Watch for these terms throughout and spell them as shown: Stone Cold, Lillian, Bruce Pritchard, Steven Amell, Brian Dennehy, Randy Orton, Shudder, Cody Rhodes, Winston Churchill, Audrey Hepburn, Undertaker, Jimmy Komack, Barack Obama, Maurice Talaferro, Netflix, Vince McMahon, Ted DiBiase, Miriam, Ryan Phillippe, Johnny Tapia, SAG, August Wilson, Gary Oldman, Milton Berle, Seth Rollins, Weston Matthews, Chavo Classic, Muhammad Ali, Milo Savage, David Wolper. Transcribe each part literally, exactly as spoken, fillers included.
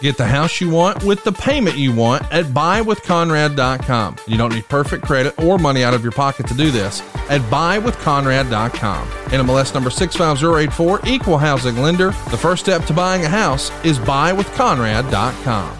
Get the house you want with the payment you want at buy with conrad dot com. You don't need perfect credit or money out of your pocket to do this at buy with conrad dot com. N M L S number six five zero eight four, equal housing lender. The first step to buying a house is buy with conrad dot com.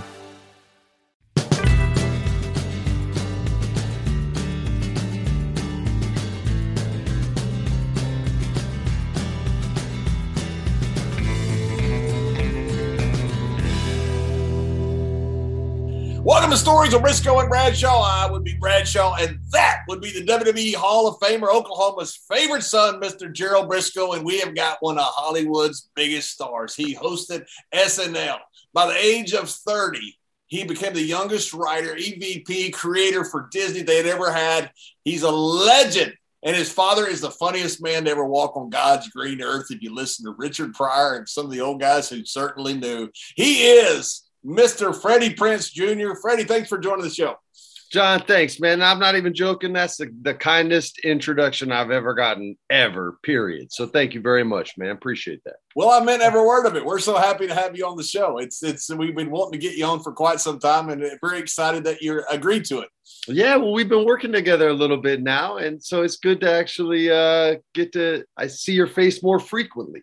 Welcome to Stories of Briscoe and Bradshaw. I would be Bradshaw, and that would be the W W E Hall of Famer, Oklahoma's favorite son, Mister Gerald Briscoe, and we have got one of Hollywood's biggest stars. He hosted S N L. By the age of thirty, he became the youngest writer, M V P, creator for Disney they had ever had. He's a legend, and his father is the funniest man to ever walk on God's green earth if you listen to Richard Pryor and some of the old guys who certainly knew. He is Mister Freddie Prinze Junior Freddie, thanks for joining the show. John, thanks, man. I'm not even joking. That's the, the kindest introduction I've ever gotten, ever, period. So thank you very much, man. Appreciate that. Well, I meant every word of it. We're so happy to have you on the show. It's it's we've been wanting to get you on for quite some time, and very excited that you agreed to it. Yeah, well, we've been working together a little bit now, and so it's good to actually uh, get to I see your face more frequently.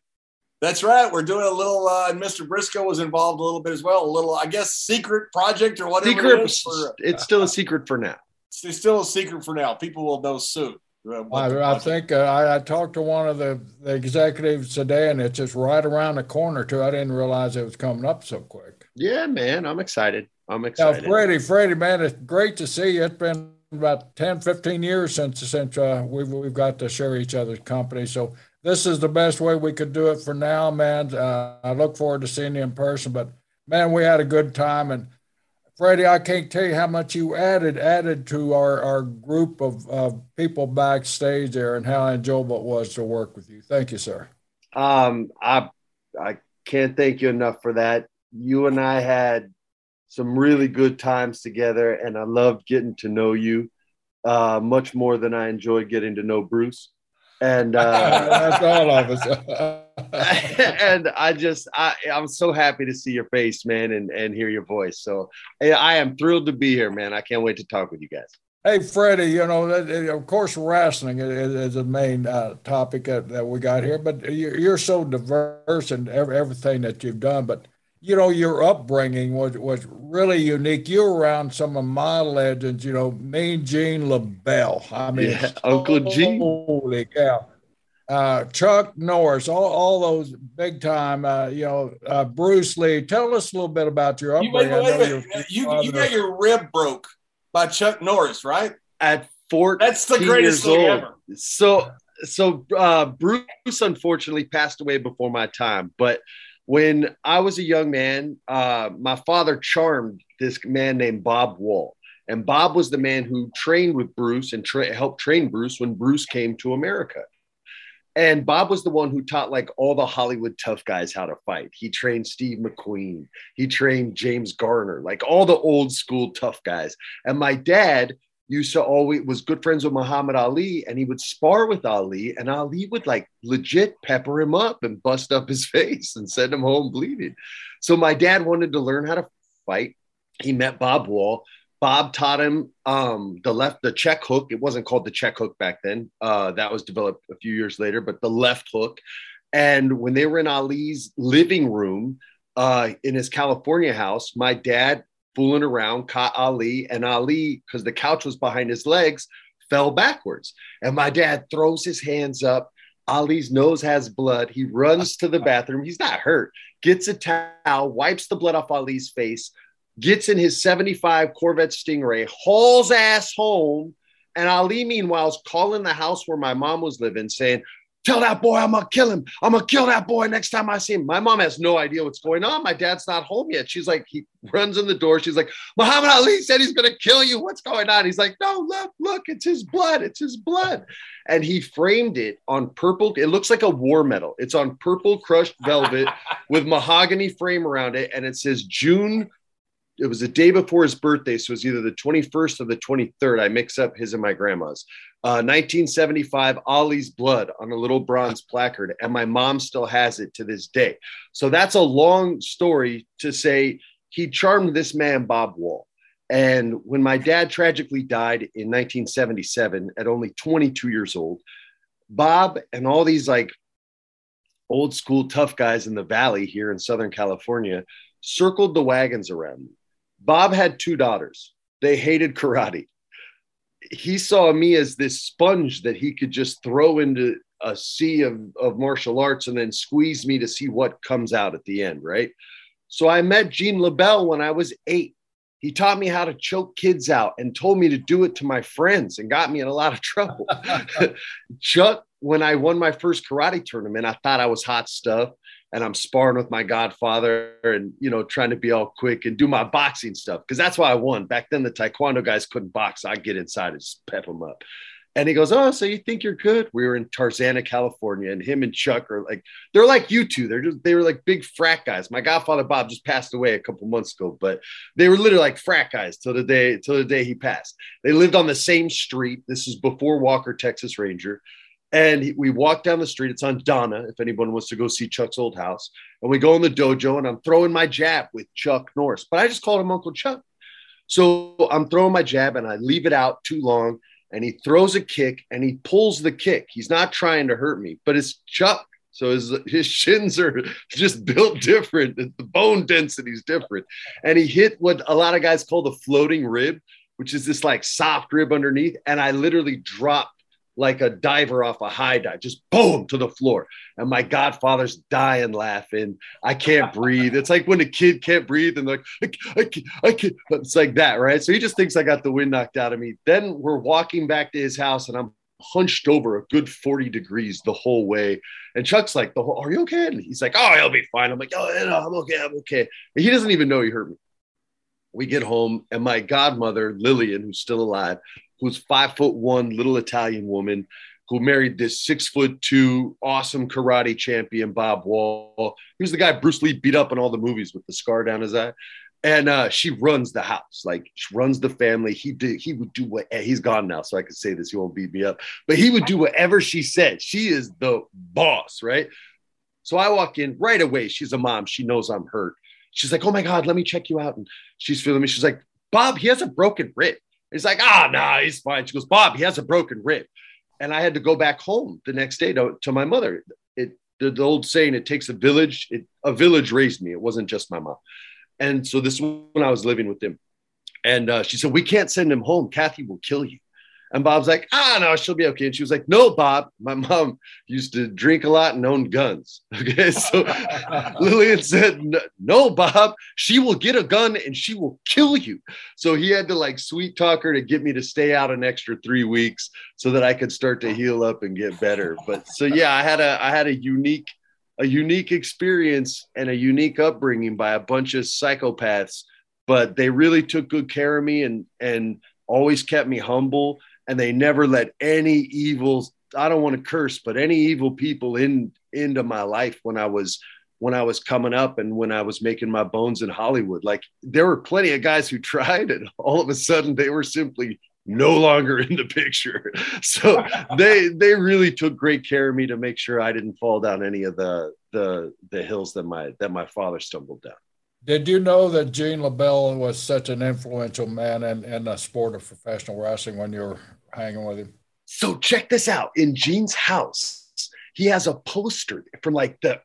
That's right. We're doing a little, uh, Mister Briscoe was involved a little bit as well. A little, I guess, secret project or whatever. Secret, it is for, it's still a secret for now. It's still a secret for now. People will know soon. I, I think uh, I, I talked to one of the, the executives today, and it's just right around the corner too. I didn't realize it was coming up so quick. Yeah, man. I'm excited. I'm excited. Now, Freddie, Freddie, man, it's great to see you. It's been about ten, fifteen years since, since uh, we've, we've got to share each other's company. So this is the best way we could do it for now, man. Uh, I look forward to seeing you in person, but man, we had a good time. And Freddie, I can't tell you how much you added added to our, our group of uh, people backstage there, and how enjoyable it was to work with you. Thank you, sir. Um, I I can't thank you enough for that. You and I had some really good times together, and I loved getting to know you uh, much more than I enjoyed getting to know Bruce. And uh, that's all of us. And I just, I, I'm so happy to see your face, man, and, and hear your voice. So I am thrilled to be here, man. I can't wait to talk with you guys. Hey, Freddie, you know, of course, wrestling is, is the main uh, topic that, that we got here, but you're so diverse in everything that you've done. But, you know, your upbringing was, was really unique. You were around some of my legends, you know, Mean Gene LeBell. I mean, yeah, Uncle Gene. Holy cow. Uh, Chuck Norris, all, all those big time, uh, you know, uh, Bruce Lee. Tell us a little bit about your upbringing. You, wait, wait, wait, wait. you, you got your rib broke by Chuck Norris, right? At fourteen. That's the greatest thing ever. So, so uh, Bruce, unfortunately, passed away before my time, but when I was a young man, uh, my father charmed this man named Bob Wall. And Bob was the man who trained with Bruce and tra- helped train Bruce when Bruce came to America. And Bob was the one who taught like all the Hollywood tough guys how to fight. He trained Steve McQueen. He trained James Garner, like all the old school tough guys. And my dad used to always was good friends with Muhammad Ali, and he would spar with Ali, and Ali would like legit pepper him up and bust up his face and send him home bleeding. So my dad wanted to learn how to fight. He met Bob Wall. Bob taught him um, the left, the check hook. It wasn't called the check hook back then. Uh, that was developed a few years later, but the left hook. And when they were in Ali's living room uh, in his California house, my dad fooling around, caught Ali, and Ali, because the couch was behind his legs, fell backwards. And my dad throws his hands up. Ali's nose has blood. He runs to the bathroom. He's not hurt. Gets a towel, wipes the blood off Ali's face, gets in his seventy-five Corvette Stingray, hauls ass home. And Ali, meanwhile, is calling the house where my mom was living, saying, Tell that boy I'm gonna kill him. I'm gonna kill that boy next time I see him. My mom has no idea what's going on. My dad's not home yet. She's like, he runs in the door. She's like, Muhammad Ali said he's gonna kill you. What's going on? He's like, no, look, look, it's his blood. It's his blood. And he framed it on purple. It looks like a war medal. It's on purple crushed velvet with mahogany frame around it. And it says June. It was the day before his birthday. So it was either the twenty-first or the twenty-third. I mix up his and my grandma's. Uh, nineteen seventy-five, Ali's blood on a little bronze placard. And my mom still has it to this day. So that's a long story to say he charmed this man, Bob Wall. And when my dad tragically died in nineteen seventy-seven at only twenty-two years old, Bob and all these like old school tough guys in the Valley here in Southern California circled the wagons around me. Bob had two daughters. They hated karate. He saw me as this sponge that he could just throw into a sea of, of martial arts and then squeeze me to see what comes out at the end, right? So I met Gene LeBell when I was eight. He taught me how to choke kids out and told me to do it to my friends and got me in a lot of trouble. Chuck, when I won my first karate tournament, I thought I was hot stuff. And I'm sparring with my godfather and, you know, trying to be all quick and do my boxing stuff. Because that's why I won. Back then, the taekwondo guys couldn't box. I get inside and just pep them up. And he goes, oh, so you think you're good? We were in Tarzana, California, and him and Chuck are like, they're like you two. They're just, they were like big frat guys. My godfather, Bob, just passed away a couple months ago, but they were literally like frat guys till the day, till the day he passed. They lived on the same street. This is before Walker, Texas Ranger. And we walk down the street. It's on Donna, if anyone wants to go see Chuck's old house. And we go in the dojo, and I'm throwing my jab with Chuck Norris. But I just called him Uncle Chuck. So I'm throwing my jab, and I leave it out too long. And he throws a kick, and he pulls the kick. He's not trying to hurt me, but it's Chuck. So his, his shins are just built different. The bone density is different. And he hit what a lot of guys call the floating rib, which is this, like, soft rib underneath. And I literally dropped like a diver off a high dive, just boom to the floor. And my godfather's dying laughing. I can't breathe. It's like when a kid can't breathe and they're like, I can't, I can't. It's like that, right? So he just thinks I got the wind knocked out of me. Then we're walking back to his house and I'm hunched over a good forty degrees the whole way. And Chuck's like, the whole, are you okay? And he's like, oh, he'll be fine. I'm like, oh, no, I'm okay, I'm okay. And he doesn't even know he hurt me. We get home and my godmother, Lillian, who's still alive, who's five foot one, little Italian woman who married this six foot two, awesome karate champion, Bob Wall. He was the guy Bruce Lee beat up in all the movies with the scar down his eye. And uh, she runs the house, like she runs the family. He did, he would do what, he's gone now, so I could say this, he won't beat me up, but he would do whatever she said. She is the boss, right? So I walk in right away. She's a mom. She knows I'm hurt. She's like, oh my God, let me check you out. And she's feeling me. She's like, Bob, he has a broken rib. He's like, ah, oh, no, he's fine. She goes, Bob, he has a broken rib. And I had to go back home the next day to, to my mother. It, the, the old saying, it takes a village. It, a village raised me. It wasn't just my mom. And so this was when I was living with him. And uh, she said, we can't send him home. Kathy will kill you. And Bob's like, ah, no, she'll be okay. And she was like, no, Bob, my mom used to drink a lot and own guns. Okay, so Lillian said, no, Bob, she will get a gun and she will kill you. So he had to like sweet talk her to get me to stay out an extra three weeks so that I could start to heal up and get better. But so, yeah, I had a I had a unique, a unique experience and a unique upbringing by a bunch of psychopaths, but they really took good care of me and and always kept me humble. And they never let any evil, I don't want to curse, but any evil people in into my life when I was when I was coming up and when I was making my bones in Hollywood. Like there were plenty of guys who tried and all of a sudden they were simply no longer in the picture. So they they really took great care of me to make sure I didn't fall down any of the the the hills that my that my father stumbled down. Did you know that Gene LeBell was such an influential man in, in the sport of professional wrestling when you were hanging with him? So check this out. In Gene's house, he has a poster from like the,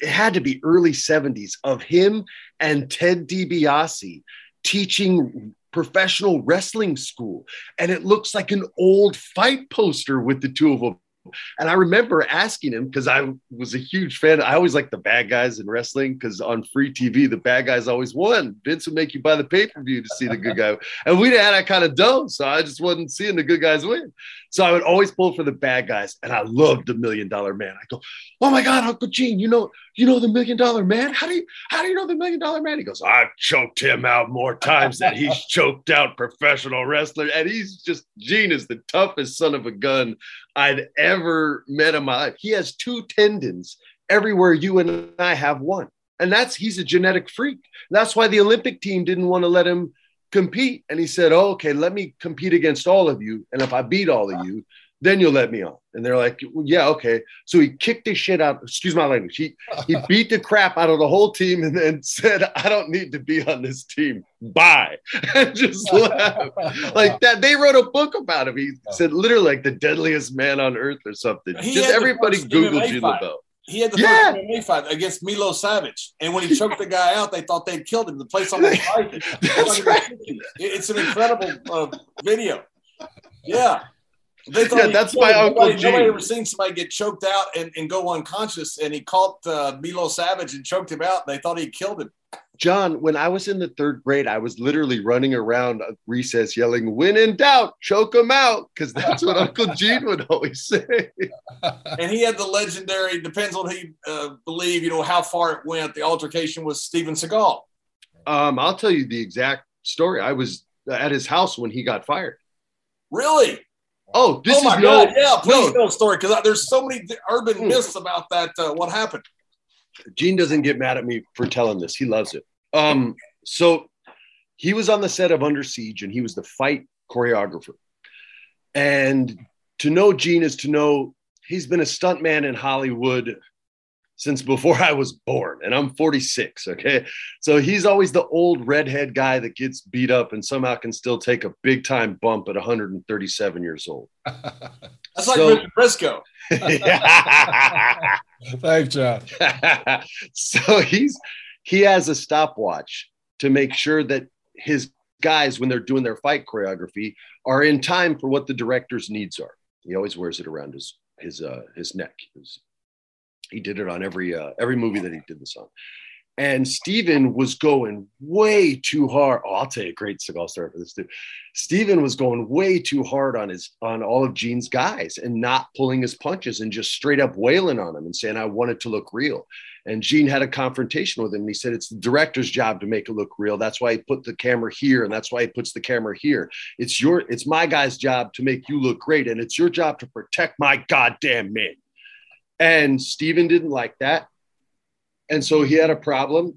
it had to be early seventies of him and Ted DiBiase teaching professional wrestling school. And it looks like an old fight poster with the two of them And I remember asking him, because I was a huge fan. I always liked the bad guys in wrestling, because on free T V, the bad guys always won. Vince would make you buy the pay-per-view to see the good guy. And we had that kind of dough, so I just wasn't seeing the good guys win. So I would always pull for the bad guys. And I loved the Million Dollar Man. I go, oh, my God, Uncle Gene, you know you know the Million Dollar Man? How do you, how do you know the Million Dollar Man? He goes, I've choked him out more times than he's choked out professional wrestler. And he's just, Gene is the toughest son of a gun I'd ever met in my life. He has two tendons everywhere you and I have one. And that's, he's a genetic freak. That's why the Olympic team didn't want to let him compete. And he said, oh, okay, let me compete against all of you. And if I beat all of you, then you'll let me on. And they're like, well, yeah, okay. So he kicked his shit out. Excuse my language. He, he beat the crap out of the whole team and then said, I don't need to be on this team. Bye. And just laughed. Like that. They wrote a book about him. He said literally like the deadliest man on earth or something. He just everybody Googled Gene LeBell. He had the yeah. first M M A fight against Milo Savage. And when he choked the guy out, they thought they'd killed him. The place almost died. That's right. It's an incredible uh, video. Yeah. They thought yeah, that's my Uncle nobody, Gene. Nobody ever seen somebody get choked out and, and go unconscious. And he caught uh, Milo Savage and choked him out. They thought he killed him. John, when I was in the third grade, I was literally running around at recess yelling, when in doubt, choke him out. Because that's what Uncle Gene would always say. And he had the legendary, depends on who you uh, believe, you know, how far it went. The altercation was Steven Seagal. Um, I'll tell you the exact story. I was at his house when he got fired. Really? Oh, this oh my is God. No, yeah, please no. Tell a story, because there's so many urban mm. myths about that, uh, what happened. Gene doesn't get mad at me for telling this. He loves it. Um, so he was on the set of Under Siege, and he was the fight choreographer. And to know Gene is to know he's been a stuntman in Hollywood since before I was born, and I'm forty-six, okay? So he's always the old redhead guy that gets beat up and somehow can still take a big-time bump at one hundred thirty-seven years old. That's so, like Richard Briscoe. Thanks, John. So he's he has a stopwatch to make sure that his guys, when they're doing their fight choreography, are in time for what the director's needs are. He always wears it around his, his, uh, his neck, his, he did it on every uh, every movie that he did this on. And Steven was going way too hard. Oh, I'll tell you a great Seagal story for this too. Steven was going way too hard on his on all of Gene's guys and not pulling his punches and just straight up wailing on him and saying, I want it to look real. And Gene had a confrontation with him. And he said, it's the director's job to make it look real. That's why he put the camera here. And that's why he puts the camera here. It's your it's my guy's job to make you look great. And it's your job to protect my goddamn man. And Steven didn't like that. And so he had a problem.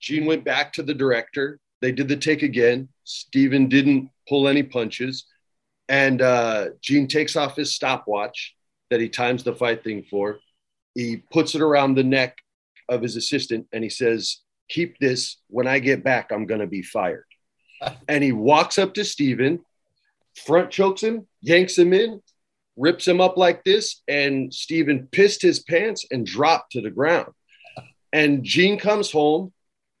Gene went back to the director. They did the take again. Steven didn't pull any punches. And uh, Gene takes off his stopwatch that he times the fight thing for. He puts it around the neck of his assistant. And he says, keep this. When I get back, I'm going to be fired. And he walks up to Steven, front chokes him, yanks him in, rips him up like this, and Steven pissed his pants and dropped to the ground. And Gene comes home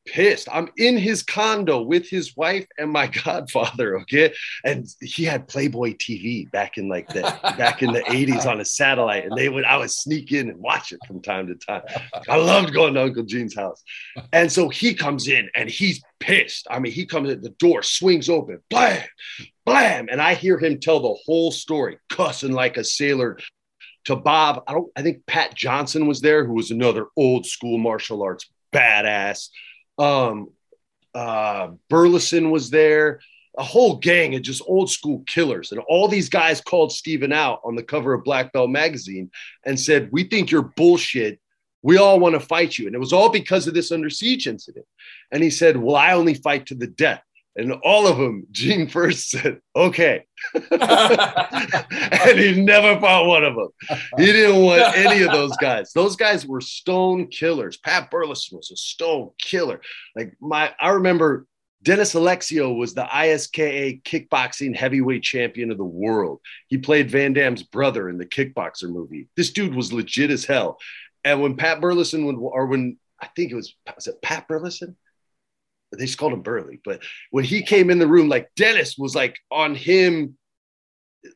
pissed. I'm in his condo with his wife and my godfather, okay? And he had Playboy T V back in like the back in the eighties on a satellite, and they would I would sneak in and watch it from time to time. I loved going to Uncle Gene's house. And so he comes in and he's pissed. I mean, he comes in, the door swings open, blam. Blam! And I hear him tell the whole story, cussing like a sailor to Bob. I don't. I think Pat Johnson was there, who was another old school martial arts badass. Um, uh, Burleson was there. A whole gang of just old school killers. And all these guys called Steven out on the cover of Black Belt magazine and said, we think you're bullshit. We all want to fight you. And it was all because of this Under Siege incident. And he said, well, I only fight to the death. And all of them, Gene first said, okay. And he never fought one of them. He didn't want any of those guys. Those guys were stone killers. Pat Burleson was a stone killer. Like my, I remember Dennis Alexio was the I S K A kickboxing heavyweight champion of the world. He played Van Damme's brother in the Kickboxer movie. This dude was legit as hell. And when Pat Burleson, would, or when, I think it was, was it Pat Burleson? They just called him Burley. But when he came in the room, like Dennis was like on him,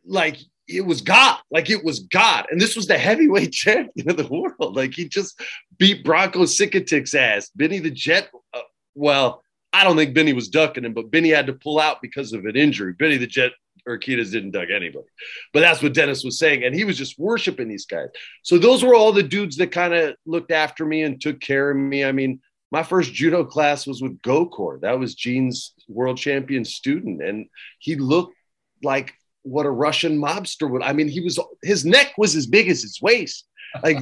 like it was God. Like, it was God. And this was the heavyweight champion of the world. Like, he just beat Bronco Sickatic's ass. Benny the Jet, uh, well, I don't think Benny was ducking him, but Benny had to pull out because of an injury. Benny the Jet Urquidez didn't duck anybody. But that's what Dennis was saying. And he was just worshiping these guys. So those were all the dudes that kind of looked after me and took care of me. I mean, my first judo class was with Gokor. That was Gene's world champion student. And he looked like what a Russian mobster would. I mean, he was, his neck was as big as his waist. Like,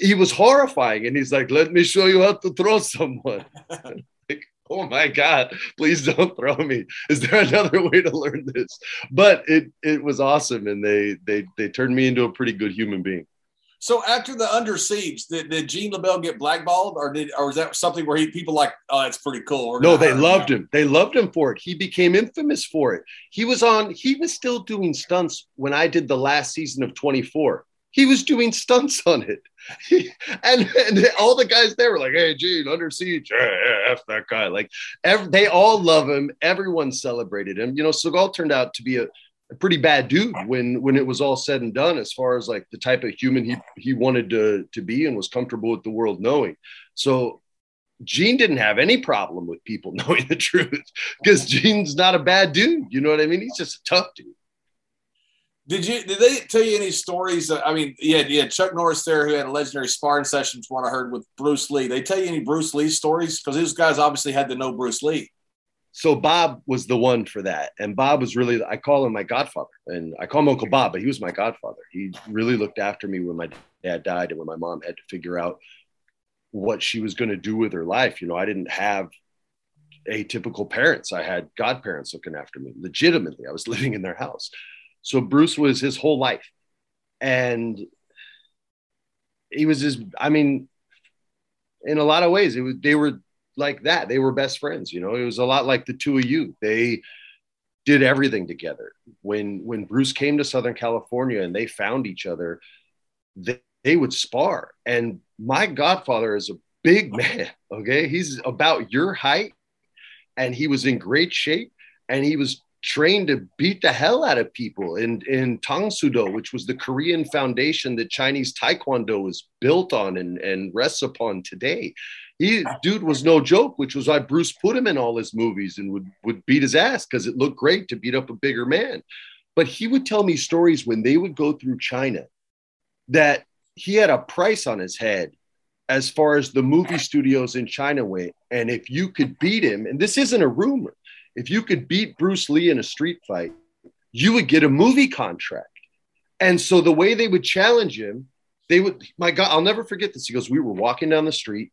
he was horrifying. And he's like, let me show you how to throw someone. Like, oh my God, please don't throw me. Is there another way to learn this? But it, it was awesome. And they, they, they turned me into a pretty good human being. So after the Undersieves, did, did Gene LeBell get blackballed, or did, or was that something where he, people like, oh, that's pretty cool? Or no, they loved him. They loved him for it. He became infamous for it. He was on, he was still doing stunts when I did the last season of twenty-four. He was doing stunts on it. He, and, and all the guys there were like, hey, Gene, Under Siege, yeah, yeah, F that guy. Like, every, they all love him. Everyone celebrated him. You know, Seagal turned out to be a, a pretty bad dude when, when it was all said and done, as far as like the type of human he, he wanted to, to be and was comfortable with the world knowing. So Gene didn't have any problem with people knowing the truth, because Gene's not a bad dude. You know what I mean? He's just a tough dude. Did you, did they tell you any stories? I mean, yeah, yeah. Chuck Norris there, who had a legendary sparring session, from what I heard, with Bruce Lee. They tell you any Bruce Lee stories? Because these guys obviously had to know Bruce Lee. So Bob was the one for that. And Bob was really, I call him my godfather, and I call him Uncle Bob, but he was my godfather. He really looked after me when my dad died and when my mom had to figure out what she was going to do with her life. You know, I didn't have atypical parents. I had godparents looking after me. Legitimately, I was living in their house. So Bruce was his whole life. And he was his, I mean, in a lot of ways, it was, they were like that. They were best friends. You know, it was a lot like the two of you. They did everything together. When, when Bruce came to Southern California and they found each other, they, they would spar. And my godfather is a big man. Okay. He's about your height, and he was in great shape, and he was trained to beat the hell out of people in, in Tang Sudo, which was the Korean foundation that Chinese Taekwondo is built on and, and rests upon today. He, dude was no joke, which was why Bruce put him in all his movies and would, would beat his ass, because it looked great to beat up a bigger man. But he would tell me stories when they would go through China that he had a price on his head as far as the movie studios in China went. And if you could beat him, and this isn't a rumor, if you could beat Bruce Lee in a street fight, you would get a movie contract. And so the way they would challenge him, they would, my God, I'll never forget this. He goes, we were walking down the street,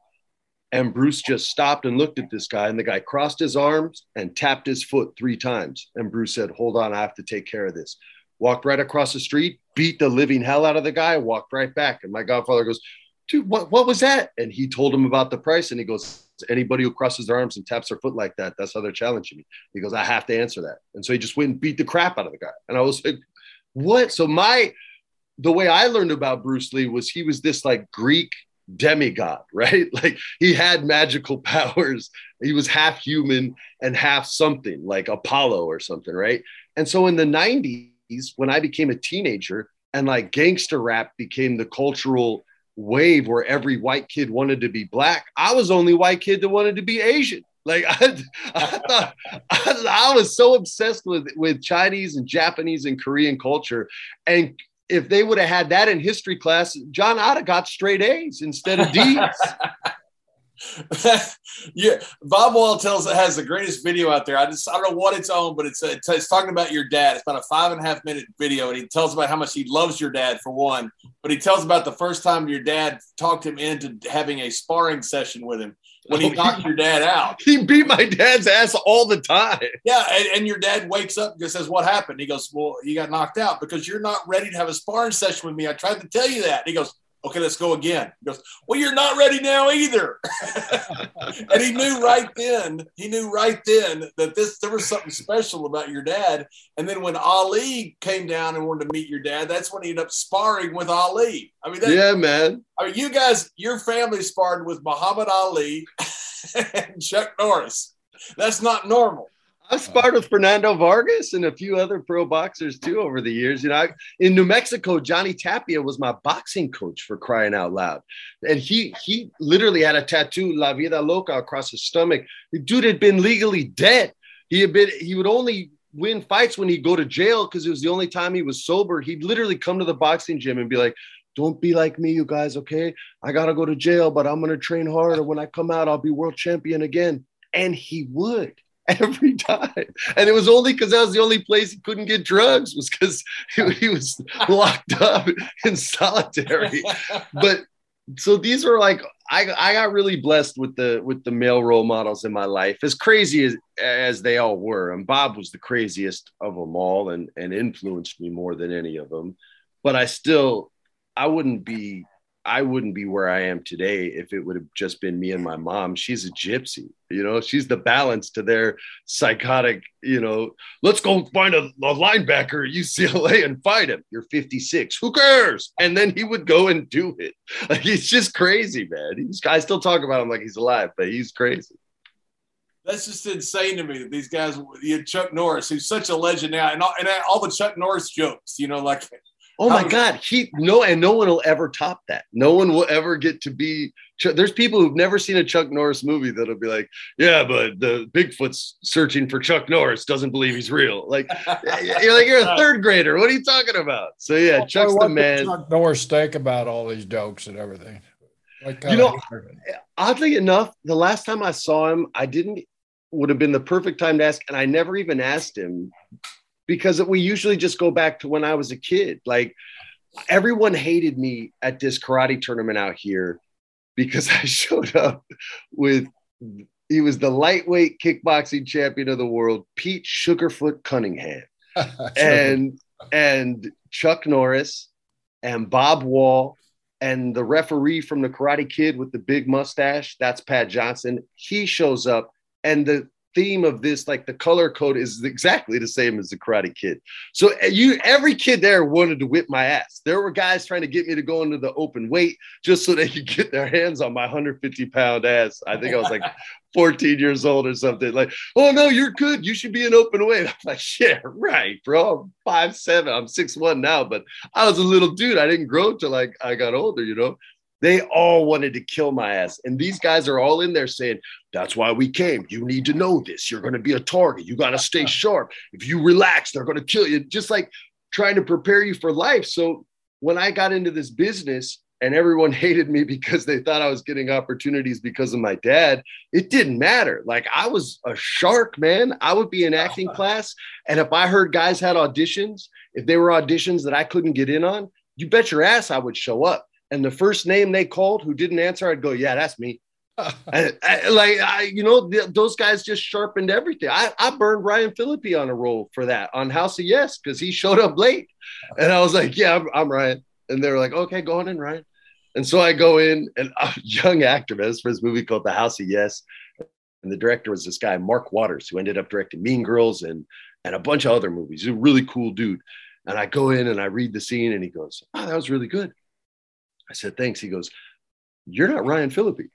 and Bruce just stopped and looked at this guy, and the guy crossed his arms and tapped his foot three times. And Bruce said, hold on, I have to take care of this. Walked right across the street, beat the living hell out of the guy, walked right back. And my godfather goes, dude, what, what was that? And he told him about the price. And he goes, anybody who crosses their arms and taps their foot like that, that's how they're challenging me. He goes, I have to answer that. And so he just went and beat the crap out of the guy. And I was like, what? So my, the way I learned about Bruce Lee was he was this like Greek demigod, right? Like, he had magical powers. He was half human and half something like Apollo or something, right? And so in the nineties, when I became a teenager and like gangster rap became the cultural wave where every white kid wanted to be black, I was the only white kid that wanted to be Asian. Like, I, I thought I, I was so obsessed with with Chinese and Japanese and Korean culture. And if they would have had that in history class, John Otta got straight A's instead of D's. Yeah, Bob Wall tells it has the greatest video out there. I just I don't know what it's on, but it's a, it's, it's talking about your dad. It's about a five and a half minute video, and he tells about how much he loves your dad for one. But he tells about the first time your dad talked him into having a sparring session with him. When he knocked your dad out, he beat my dad's ass all the time. Yeah, and, and your dad wakes up and just says, "What happened?" He goes, "Well, he got knocked out because you're not ready to have a sparring session with me. I tried to tell you that." And he goes, "Okay, let's go again." He goes, "Well, you're not ready now either." And he knew right then. He knew right then that this there was something special about your dad. And then when Ali came down and wanted to meet your dad, that's when he ended up sparring with Ali. I mean, that, yeah, man. I mean, you guys, your family sparred with Muhammad Ali and Chuck Norris. That's not normal. I've sparred with Fernando Vargas and a few other pro boxers, too, over the years. You know, I, in New Mexico, Johnny Tapia was my boxing coach, for crying out loud. And he he literally had a tattoo, La Vida Loca, across his stomach. The dude had been legally dead. He had been, he would only win fights when he'd go to jail because it was the only time he was sober. He'd literally come to the boxing gym and be like, "Don't be like me, you guys, okay? I got to go to jail, but I'm going to train harder. When I come out, I'll be world champion again." And he would. Every time. And it was only because that was the only place he couldn't get drugs, was because he, he was locked up in solitary. But so these were like, I, I got really blessed with the with the male role models in my life, as crazy as, as they all were. And Bob was the craziest of them all and, and influenced me more than any of them. But I still, I wouldn't be I wouldn't be where I am today if it would have just been me and my mom. She's a gypsy, you know, she's the balance to their psychotic, you know, let's go find a, a linebacker at U C L A and fight him. You're fifty-six, who cares? And then he would go and do it. Like, he's just crazy, man. He's, I still talk about him like he's alive, but he's crazy. That's just insane to me that these guys, you know, Chuck Norris, who's such a legend now, and all, and all the Chuck Norris jokes, you know, like, oh my God, he no, and no one will ever top that. No one will ever get to be. There's people who've never seen a Chuck Norris movie that'll be like, "Yeah, but the Bigfoot's searching for Chuck Norris, doesn't believe he's real." Like, you're like, you're a third grader. What are you talking about? So yeah, well, Chuck's the man. Chuck Norris think about all these jokes and everything. You know, oddly enough, the last time I saw him, I didn't. Would have been the perfect time to ask, and I never even asked him. Because we usually just go back to when I was a kid. Like, everyone hated me at this karate tournament out here because I showed up with, he was the lightweight kickboxing champion of the world, Pete Sugarfoot Cunningham, and, and Chuck Norris and Bob Wall and the referee from the Karate Kid with the big mustache. That's Pat Johnson. He shows up, and the theme of this, like the color code, is exactly the same as the Karate Kid. So you, every kid there wanted to whip my ass. There were guys trying to get me to go into the open weight just so they could get their hands on my one hundred fifty pound ass. I think I was like fourteen years old or something. Like, "Oh no, you're good. You should be in open weight." I'm like, "Yeah, right, bro. I'm five seven. I'm six one now, but I was a little dude. I didn't grow till like I got older, you know." They all wanted to kill my ass. And these guys are all in there saying, "That's why we came. You need to know this. You're going to be a target. You got to stay sharp. If you relax, they're going to kill you." Just like trying to prepare you for life. So when I got into this business and everyone hated me because they thought I was getting opportunities because of my dad, it didn't matter. Like, I was a shark, man. I would be in acting class. And if I heard guys had auditions, if they were auditions that I couldn't get in on, you bet your ass I would show up. And the first name they called who didn't answer, I'd go, "Yeah, that's me." I, I, like, I, you know, th- those guys just sharpened everything. I, I burned Ryan Phillippe on a roll for that on House of Yes, because he showed up late. And I was like, "Yeah, I'm, I'm Ryan." And they were like, "Okay, go on in, Ryan." And so I go in, and I'm a young actor, man, for this movie called The House of Yes. And the director was this guy, Mark Waters, who ended up directing Mean Girls and, and a bunch of other movies. He's a really cool dude. And I go in and I read the scene, and he goes, "Oh, that was really good." I said, "Thanks." He goes, "You're not Ryan Phillippe."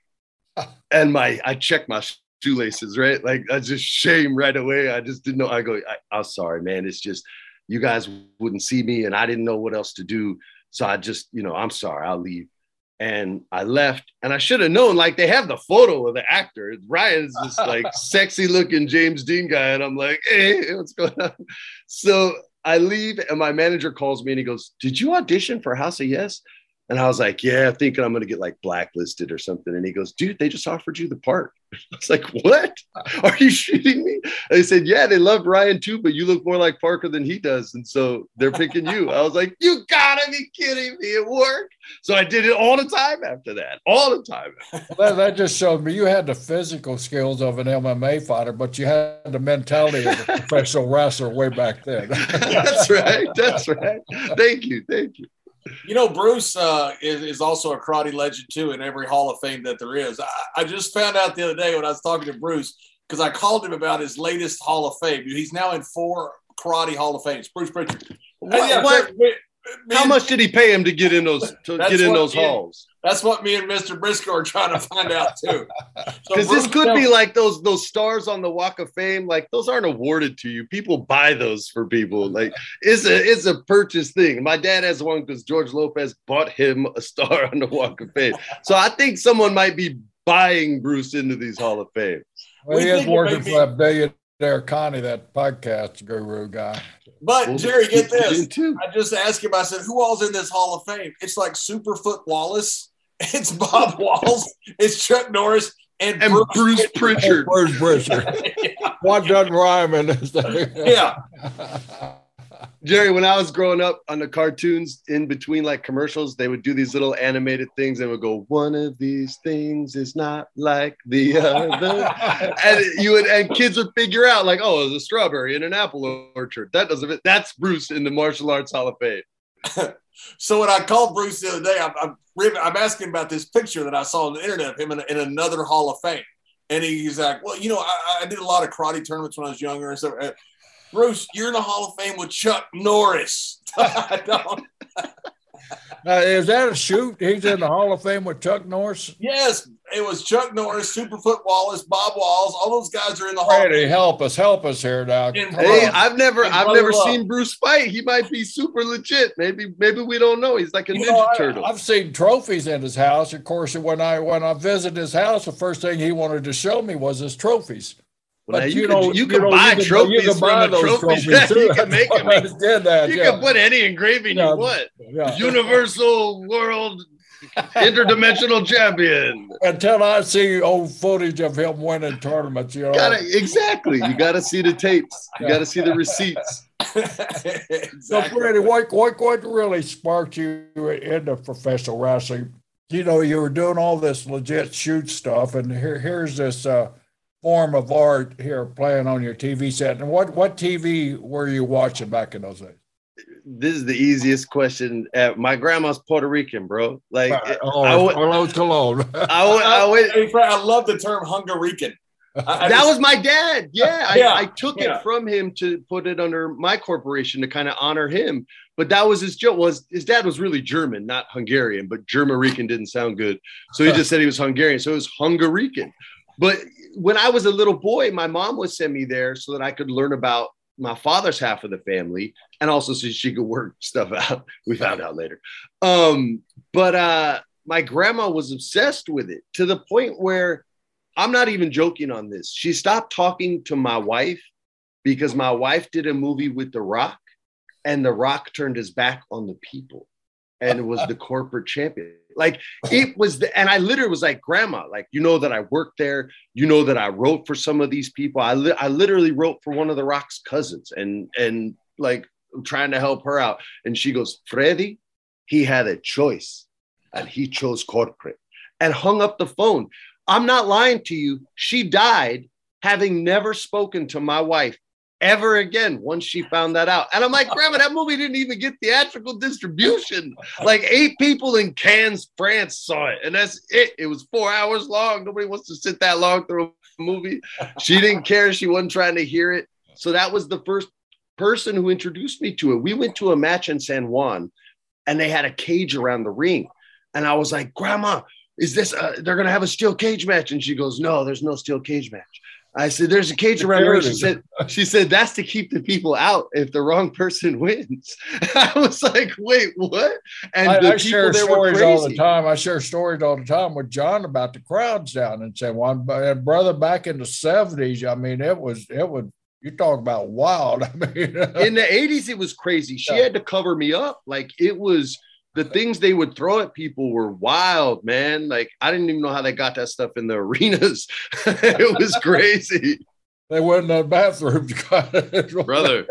And my, I checked my shoelaces, right? Like, I just shame right away. I just didn't know. I go, I, I'm sorry, man. It's just, you guys wouldn't see me and I didn't know what else to do. So I just, you know, I'm sorry, I'll leave. And I left, and I should have known, like, they have the photo of the actor. Ryan's this like sexy looking James Dean guy. And I'm like, "Hey, what's going on?" So I leave, and my manager calls me and he goes, "Did you audition for House of Yes?" And I was like, "Yeah, thinking I'm going to get like blacklisted or something." And he goes, "Dude, they just offered you the part." I was like, "What? Are you shooting me?" And he said, "Yeah, they loved Ryan too, but you look more like Parker than he does. And so they're picking you." I was like, "You gotta be kidding me. It worked." So I did it all the time after that, all the time. Well, that just showed me you had the physical skills of an M M A fighter, but you had the mentality of a professional wrestler way back then. That's right. That's right. Thank you. Thank you. You know, Bruce uh, is, is also a karate legend, too, in every Hall of Fame that there is. I, I just found out the other day when I was talking to Bruce, because I called him about his latest Hall of Fame. He's now in four karate Hall of Fames. Bruce Pritchard. What, yeah, what? How much did he pay him to get in those, to get in those halls? That's what me and Mister Briscoe are trying to find out too. Because so this could now, be like those those stars on the Walk of Fame. Like those aren't awarded to you. People buy those for people. Like it's a it's a purchase thing. My dad has one because George Lopez bought him a star on the Walk of Fame. So I think someone might be buying Bruce into these Hall of Fames. Well, we he is working for that billionaire Connie, that podcast guru guy. But, well, Jerry, get this. I just asked him, I said, who all's in this Hall of Fame? It's like Superfoot Wallace. It's Bob Walls. It's Chuck Norris. And, and Bruce, Bruce Pritchard. Bruce Pritchard. Yeah. What doesn't rhyme in this thing? Yeah. Jerry, when I was growing up on the cartoons, in between like commercials, they would do these little animated things. They would go, one of these things is not like the other. and you would, and kids would figure out like, oh, it's a strawberry in an apple orchard. That doesn't fit. That's Bruce in the Martial Arts Hall of Fame. So when I called Bruce the other day, I'm, I'm, I'm asking about this picture that I saw on the internet of him in, in another Hall of Fame. And he's like, well, you know, I, I did a lot of karate tournaments when I was younger. And so, uh, Bruce, you're in the Hall of Fame with Chuck Norris. I don't. Now, is that a shoot? He's in the Hall of Fame with Chuck Norris? Yes, it was Chuck Norris, Superfoot Wallace, Bob Walls. All those guys are in the Hall. Freddie, help us, help us here now. Hey, I've never, I've never love. seen Bruce fight. He might be super legit. Maybe, maybe we don't know. He's like a you ninja know, I, turtle. I've seen trophies in his house. Of course, when I when I visited his house, the first thing he wanted to show me was his trophies. But now, you, you can, know, you can you buy know, trophies you can buy from a trophy shop. Yeah, you can make them. That, you yeah. can put any engraving yeah. you want. Yeah. Universal world interdimensional champion. Until I see old footage of him winning tournaments, you know. Gotta, exactly. You got to see the tapes. You got to see the receipts. Exactly. So, Freddie, what, what, what really sparked you into professional wrestling? You know, you were doing all this legit shoot stuff, and here, here's this uh, form of art here playing on your T V set. And what, what T V were you watching back in those days? This is the easiest question. Uh, my grandma's Puerto Rican, bro. Like, uh, oh, I, would, Carlos Colon. I, I, would, I love the term Hungarican. I, I that just, was my dad. Yeah. yeah I, I took yeah. it from him to put it under my corporation to kind of honor him. But that was his joke. Was his dad was really German, not Hungarian, but German-Rican didn't sound good. So he just said he was Hungarian. So it was Hungarican. But when I was a little boy, my mom would send me there so that I could learn about my father's half of the family, and also so she could work stuff out. We found out later. Um, but uh, my grandma was obsessed with it to the point where I'm not even joking on this. She stopped talking to my wife because my wife did a movie with The Rock, and The Rock turned his back on the people and was the corporate champion. Like it was, the, and I literally was like, Grandma, like, you know that I worked there. You know that I wrote for some of these people. I li- I literally wrote for one of The Rock's cousins and, and like trying to help her out. And she goes, Freddie, he had a choice and he chose corporate, and hung up the phone. I'm not lying to you. She died having never spoken to my wife ever again once she found that out. And I'm like, Grandma, that movie didn't even get theatrical distribution. Like eight people in Cannes, France saw it. And that's it. It was four hours long. Nobody wants to sit that long through a movie. She didn't care. She wasn't trying to hear it. So that was the first person who introduced me to it. We went to a match in San Juan and they had a cage around the ring. And I was like, Grandma, is this, a, they're going to have a steel cage match? And she goes, no, there's no steel cage match. I said, there's a cage around here. She said, she said, that's to keep the people out if the wrong person wins. I was like, wait, what? And I, the I share there stories were all the time. I share stories all the time with John about the crowds down in San Juan. And brother, back in the seventies, I mean, it was, it would, you talk about wild. I mean, in the eighties, it was crazy. She yeah. had to cover me up. Like it was, the things they would throw at people were wild, man. Like, I didn't even know how they got that stuff in the arenas. It was crazy. They went in the bathroom. Brother,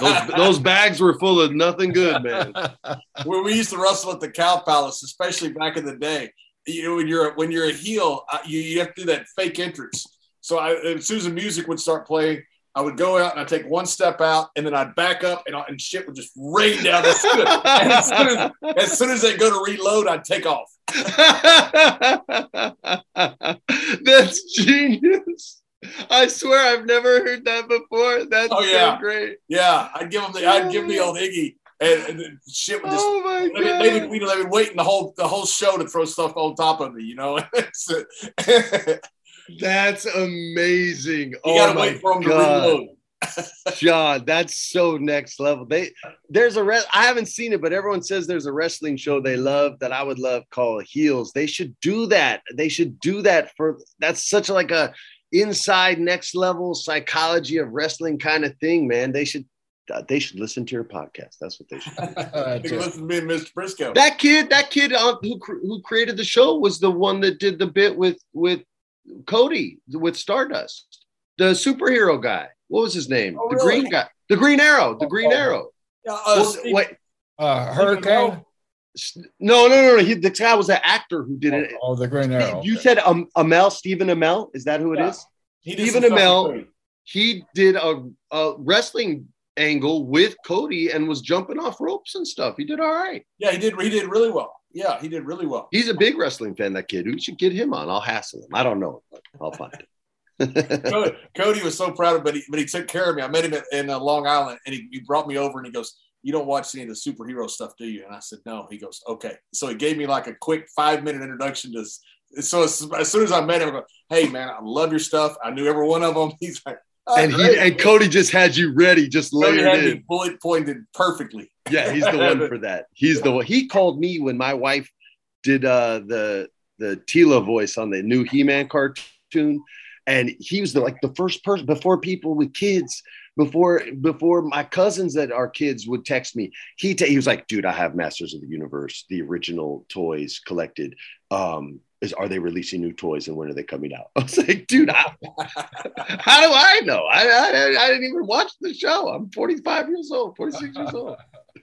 those, those bags were full of nothing good, man. When we used to wrestle at the Cow Palace, especially back in the day, you know, when you're, when you're a heel, you, you have to do that fake entrance. So I, as soon as the music would start playing, I would go out and I'd take one step out and then I'd back up and, I, and shit would just rain down the street. And as soon as, as soon as they go to reload, I'd take off. That's genius. I swear I've never heard that before. That's oh, yeah. so great. Yeah, I'd give them the, I'd give the old Iggy. and, and shit would just oh my let God. Me, they would you know, they would wait in the whole the whole show to throw stuff on top of me, you know. That's amazing. You oh gotta my wait for them God. To reload. John, that's so next level. They there's a re- I haven't seen it, but everyone says there's a wrestling show they love that I would love called Heels. They should do that. They should do that for that's such like a inside next level psychology of wrestling kind of thing, man. They should they should listen to your podcast. That's what they should do. They can listen to me and Mister Briscoe. That kid, that kid uh, who who created the show was the one that did the bit with with Cody with Stardust, the superhero guy. What was his name? Oh, the really? Green guy. The Green Arrow. The Green oh, Arrow. Uh, well, Steve, wait. Uh, Hurricane? No, no, no, no. He, the guy was an actor who did oh, it. Oh, the Green Arrow. You okay. said um, Amell, Steven Amell? Is that who it yeah. is? Steven Amell. He did a, a wrestling angle with Cody and was jumping off ropes and stuff. He did all right. Yeah, he did. He did really well. Yeah, he did really well. He's a big wrestling fan, that kid. We should get him on. I'll hassle him. I don't know, but I'll find him. Cody, Cody was so proud of me, but he, but he took care of me. I met him in uh, Long Island, and he, he brought me over, and he goes, you don't watch any of the superhero stuff, do you? And I said, no. He goes, okay. So he gave me like a quick five-minute introduction to this. So as, as soon as I met him, I go, hey, man, I love your stuff. I knew every one of them. He's like, oh, and he, and Cody just had you ready, just layered had in. Bullet pointed perfectly. Yeah, he's the one for that. He's the one. He called me when my wife did uh, the, the Tila voice on the new He-Man cartoon. And he was the, like the first person before people with kids, before before my cousins that are kids would text me. He ta- he was like, dude, I have Masters of the Universe, the original toys collected. Um, is are they releasing new toys and when are they coming out? I was like, dude, I, how do I know? I, I I didn't even watch the show. I'm forty-five years old, forty-six years old.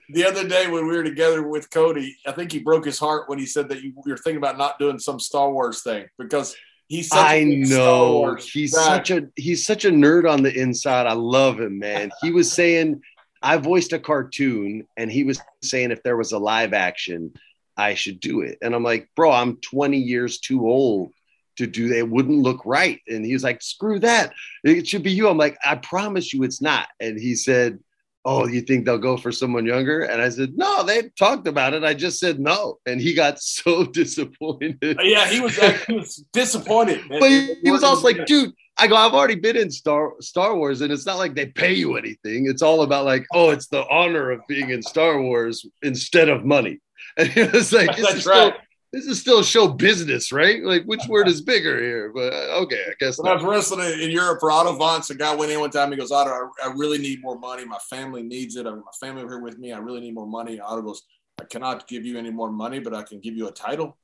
The other day when we were together with Cody, I think he broke his heart when he said that you, you were thinking about not doing some Star Wars thing because. He's such I a know he's guy. such a he's such a nerd on the inside. I love him, man. He was saying I voiced a cartoon and he was saying if there was a live action, I should do it. And I'm like, bro, I'm twenty years too old to do that. It wouldn't look right. And he was like, screw that. It should be you. I'm like, I promise you it's not. And he said, oh, you think they'll go for someone younger? And I said, no, they talked about it. I just said no. And he got so disappointed. Yeah, he was, like, he was disappointed. But he, he was also like, dude, I go, I've already been in Star, Star Wars, and it's not like they pay you anything. It's all about like, oh, it's the honor of being in Star Wars instead of money. And he was like, this, is, right. still, this is still show business, right? Like, which word is bigger here? But okay, I guess. When I was wrestling in Europe for Otto Vance, a guy went in one time, he goes, Otto, I, I really need more money. My family needs it. I, my family are here with me. I really need more money. Otto goes, I cannot give you any more money, but I can give you a title.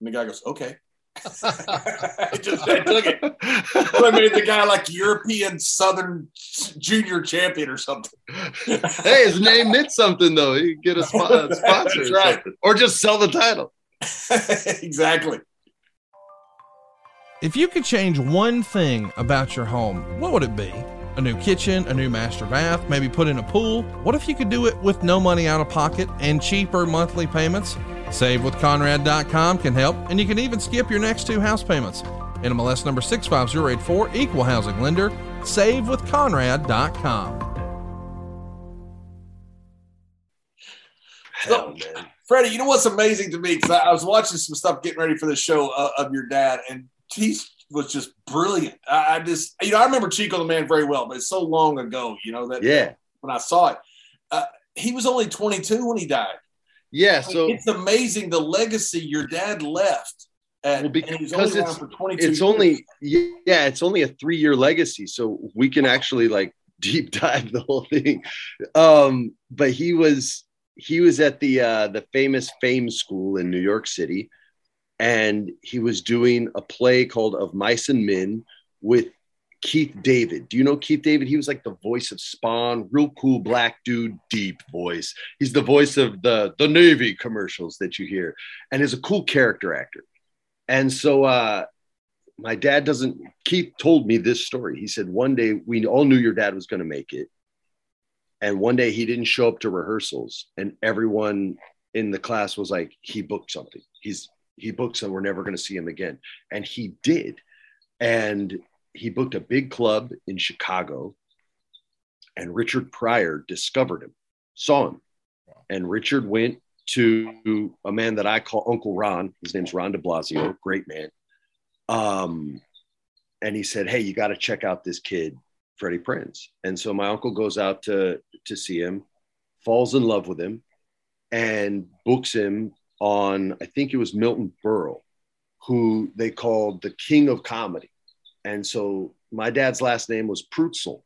And the guy goes, okay. I just I took it. I made the guy like European Southern Junior Champion or something. Hey, his name meant something though. He could get a, sp- a sponsor, or, right. or just sell the title. Exactly. If you could change one thing about your home, what would it be? A new kitchen, a new master bath, maybe put in a pool. What if you could do it with no money out of pocket and cheaper monthly payments? save with conrad dot com can help, and you can even skip your next two house payments. N M L S number six five zero eight four, equal housing lender. save with conrad dot com. Hell, man. Freddie, you know what's amazing to me? Because I, I was watching some stuff getting ready for the show uh, of your dad, and he was just brilliant. I, I just, you know, I remember Chico the Man very well, but it's so long ago, you know, that yeah. when I saw it. Uh, he was only twenty-two when he died. Yeah, so I mean, it's amazing the legacy your dad left. And, well, because and only it's, for twenty-two it's only, yeah, it's only a three-year legacy, so we can actually like deep dive the whole thing. Um, but he was. He was at the uh, the famous Fame School in New York City, and he was doing a play called Of Mice and Men with Keith David. Do you know Keith David? He was like the voice of Spawn, real cool black dude, deep voice. He's the voice of the, the Navy commercials that you hear, and is a cool character actor. And so uh, my dad doesn't – Keith told me this story. He said, one day we all knew your dad was going to make it. And one day he didn't show up to rehearsals, and everyone in the class was like, he booked something. He's he booked something. We're never going to see him again. And he did. And he booked a big club in Chicago, and Richard Pryor discovered him, saw him, And Richard went to a man that I call Uncle Ron. His name's Ron de Blasio, great man. Um, and he said, hey, you got to check out this kid, Freddie Prinze. And so my uncle goes out to, to see him, falls in love with him, and books him on, I think it was Milton Berle, who they called the king of comedy. And so my dad's last name was Prutzel,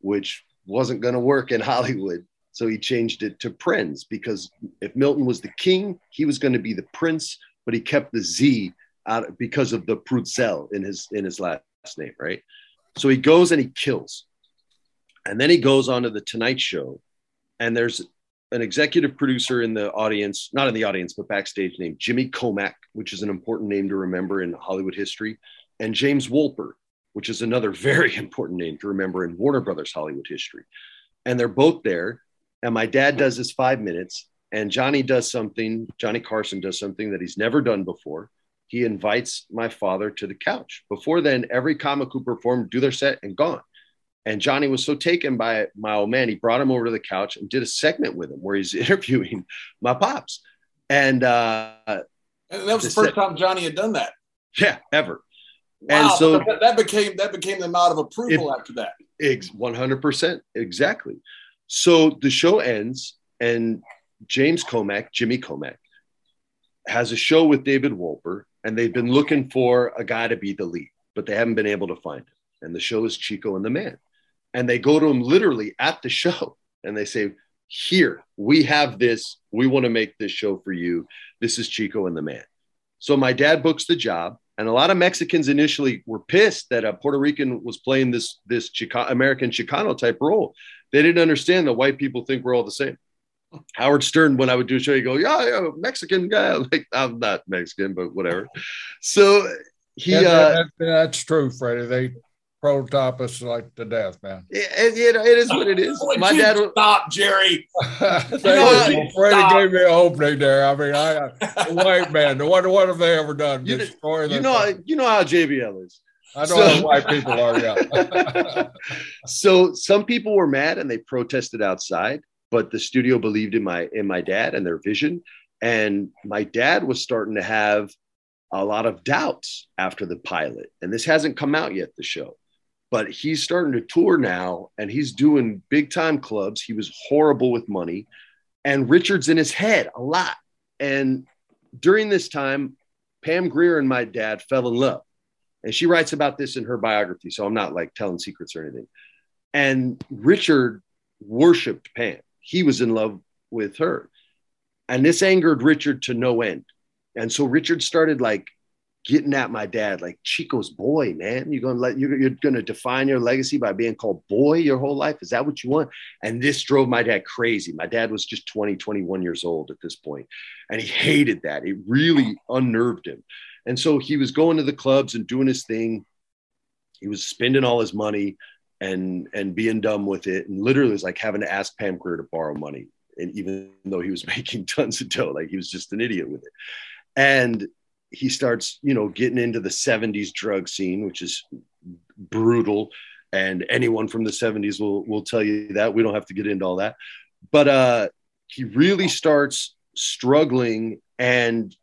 which wasn't going to work in Hollywood. So he changed it to Prinze, because if Milton was the king, he was going to be the prince, but he kept the Z out because of the Prutzel in his, in his last name, right? So he goes and he kills. And then he goes on to The Tonight Show. And there's an executive producer in the audience, not in the audience, but backstage, named Jimmy Komack, which is an important name to remember in Hollywood history, and James Wolper, which is another very important name to remember in Warner Brothers Hollywood history. And they're both there. And my dad does his five minutes and Johnny does something. Johnny Carson does something that he's never done before. He invites my father to the couch. Before then, every comic who performed do their set and gone. And Johnny was so taken by it, my old man, he brought him over to the couch and did a segment with him where he's interviewing my pops. And, uh, and that was the first set. time Johnny had done that. Yeah, ever. Wow, and so that, that became that became the nod of approval it, after that. Ex- one hundred percent. Exactly. So the show ends and James Komack, Jimmy Komack, has a show with David Wolper, and they've been looking for a guy to be the lead, but they haven't been able to find him. And the show is Chico and the Man. And they go to him literally at the show and they say, here, we have this. We want to make this show for you. This is Chico and the Man. So my dad books the job. And a lot of Mexicans initially were pissed that a Puerto Rican was playing this, this Chica- American Chicano type role. They didn't understand that white people think we're all the same. Howard Stern, when I would do a show, he'd go, yeah, yeah, Mexican guy. I'm like, I'm not Mexican, but whatever. So he... Yeah, uh, that, that, that's true, Freddie. They prototype us like to death, man. And, you know, it is what it is. Would My dad was... Stop, Jerry. Thank no, you. Freddie stop. Gave me a opening there. I mean, I, I white man. What, what have they ever done? You, Destroy you know, thing. You know how J B L is. I know so, how white people are, yeah. So some people were mad and they protested outside, but the studio believed in my in my dad and their vision. And my dad was starting to have a lot of doubts after the pilot. And this hasn't come out yet, the show. But he's starting to tour now, and he's doing big-time clubs. He was horrible with money. And Richard's in his head a lot. And during this time, Pam Grier and my dad fell in love. And she writes about this in her biography, so I'm not, like, telling secrets or anything. And Richard worshipped Pam. He was in love with her. And this angered Richard to no end. And so Richard started, like, getting at my dad, like, Chico's boy, man. You're gonna let you're, you're gonna define your legacy by being called boy your whole life. Is that what you want? And this drove my dad crazy. My dad was just twenty, twenty-one years old at this point, and he hated that. It really unnerved him. And so he was going to the clubs and doing his thing. He was spending all his money and and being dumb with it, and literally was like having to ask Pam Grier to borrow money. And even though he was making tons of dough, like, he was just an idiot with it. And he starts, you know, getting into the seventies drug scene, which is brutal. And anyone from the seventies will, will tell you that. We don't have to get into all that. But uh, he really starts struggling and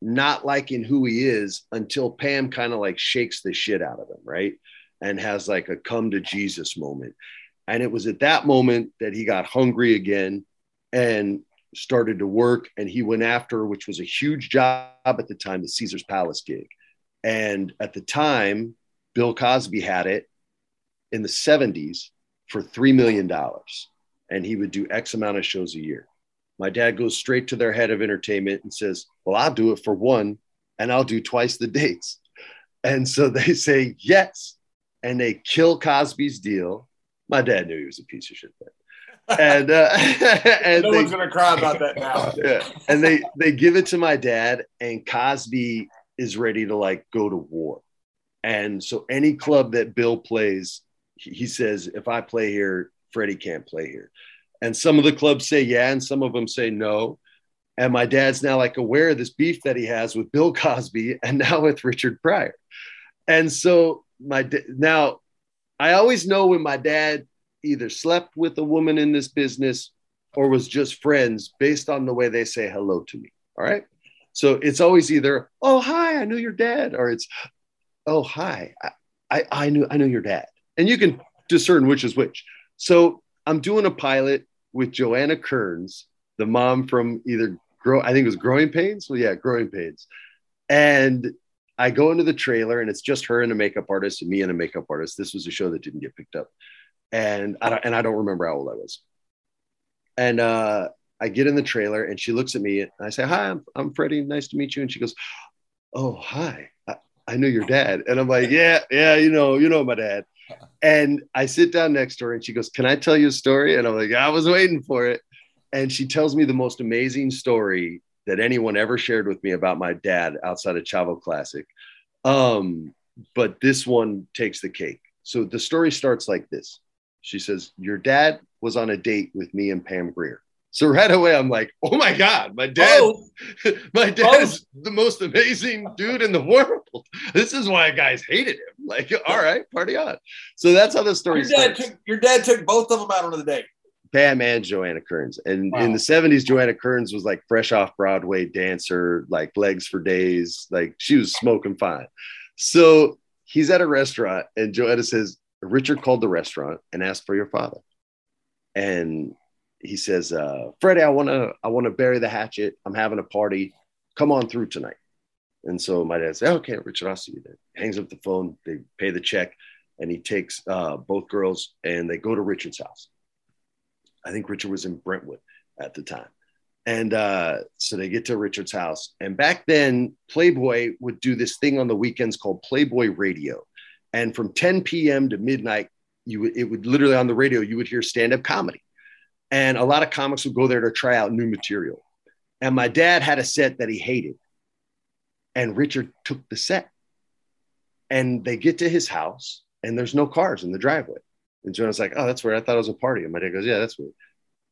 not liking who he is until Pam kind of like shakes the shit out of him, right? And has like a come to Jesus moment. And it was at that moment that he got hungry again and started to work, and he went after, which was a huge job at the time, the Caesar's Palace gig. And at the time, Bill Cosby had it in the seventies for three million dollars, and he would do X amount of shows a year. My dad goes straight to their head of entertainment and says, well, I'll do it for one, and I'll do twice the dates. And so they say yes, and they kill Cosby's deal. My dad knew he was a piece of shit then. And, uh, and no they, one's gonna cry about that now. Yeah. And they they give it to my dad, and Cosby is ready to like go to war. And so any club that Bill plays, he says, if I play here, Freddie can't play here. And some of the clubs say yeah, and some of them say no. And my dad's now like aware of this beef that he has with Bill Cosby and now with Richard Pryor. And so my da- now I always know when my dad either slept with a woman in this business or was just friends based on the way they say hello to me. All right. So it's always either, oh, hi, I knew your dad, or it's, oh, hi, I, I, I knew I knew your dad. And you can discern which is which. So I'm doing a pilot with Joanna Kerns, the mom from either grow, I think it was Growing Pains. Well, yeah, Growing Pains. And I go into the trailer and it's just her and a makeup artist and me and a makeup artist. This was a show that didn't get picked up. And I don't, and I don't remember how old I was. And uh, I get in the trailer and she looks at me and I say, hi, I'm, I'm Freddie. Nice to meet you. And she goes, oh, hi, I, I knew your dad. And I'm like, yeah, yeah, you know, you know my dad. And I sit down next to her and she goes, can I tell you a story? And I'm like, I was waiting for it. And she tells me the most amazing story that anyone ever shared with me about my dad outside of Chavo Classic. Um, but this one takes the cake. So the story starts like this. She says, your dad was on a date with me and Pam Grier. So right away, I'm like, oh my God, my dad, oh. my dad oh. is the most amazing dude in the world. This is why guys hated him. Like, all right, party on. So that's how the story your starts. Dad took, your dad took both of them out on the date. Pam and Joanna Kerns. And wow. in the seventies, Joanna Kerns was like fresh off Broadway dancer, like legs for days. Like she was smoking fine. So he's at a restaurant and Joanna says, Richard called the restaurant and asked for your father. And he says, uh, Freddie, I want to I want to bury the hatchet. I'm having a party. Come on through tonight. And so my dad said, okay, Richard, I'll see you there. Hangs up the phone. They pay the check. And he takes uh, both girls and they go to Richard's house. I think Richard was in Brentwood at the time. And uh, so they get to Richard's house. And back then, Playboy would do this thing on the weekends called Playboy Radio. And from ten p.m. to midnight, you would, it would literally on the radio, you would hear stand-up comedy. And a lot of comics would go there to try out new material. And my dad had a set that he hated. And Richard took the set. And they get to his house, and there's no cars in the driveway. And Jonah's like, oh, that's weird. I thought it was a party. And my dad goes, yeah, that's weird.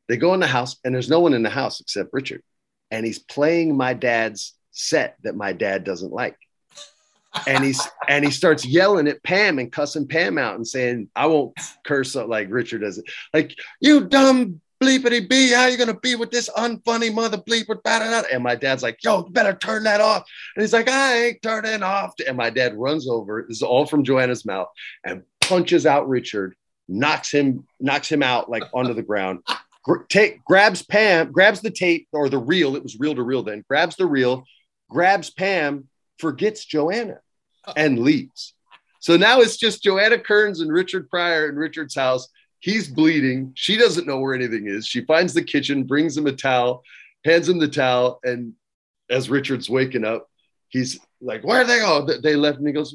They go in the house and there's no one in the house except Richard. And he's playing my dad's set that my dad doesn't like. And he's and he starts yelling at Pam and cussing Pam out and saying, I won't curse up like Richard does it. Like, you dumb bleepity bee. How are you going to be with this unfunny mother bleeper? And my dad's like, yo, you better turn that off. And he's like, I ain't turning off. And my dad runs over. This is all from Joanna's mouth and punches out Richard. Knocks him, knocks him out like onto the ground. Gr- take, grabs Pam, grabs the tape or the reel. It was reel to reel then. Grabs the reel, grabs Pam, forgets Joanna, and leaves. So now it's just Joanna Kerns and Richard Pryor in Richard's house. He's bleeding. She doesn't know where anything is. She finds the kitchen, brings him a towel, hands him the towel, and as Richard's waking up, he's like, "Where are they all? They left." And he goes,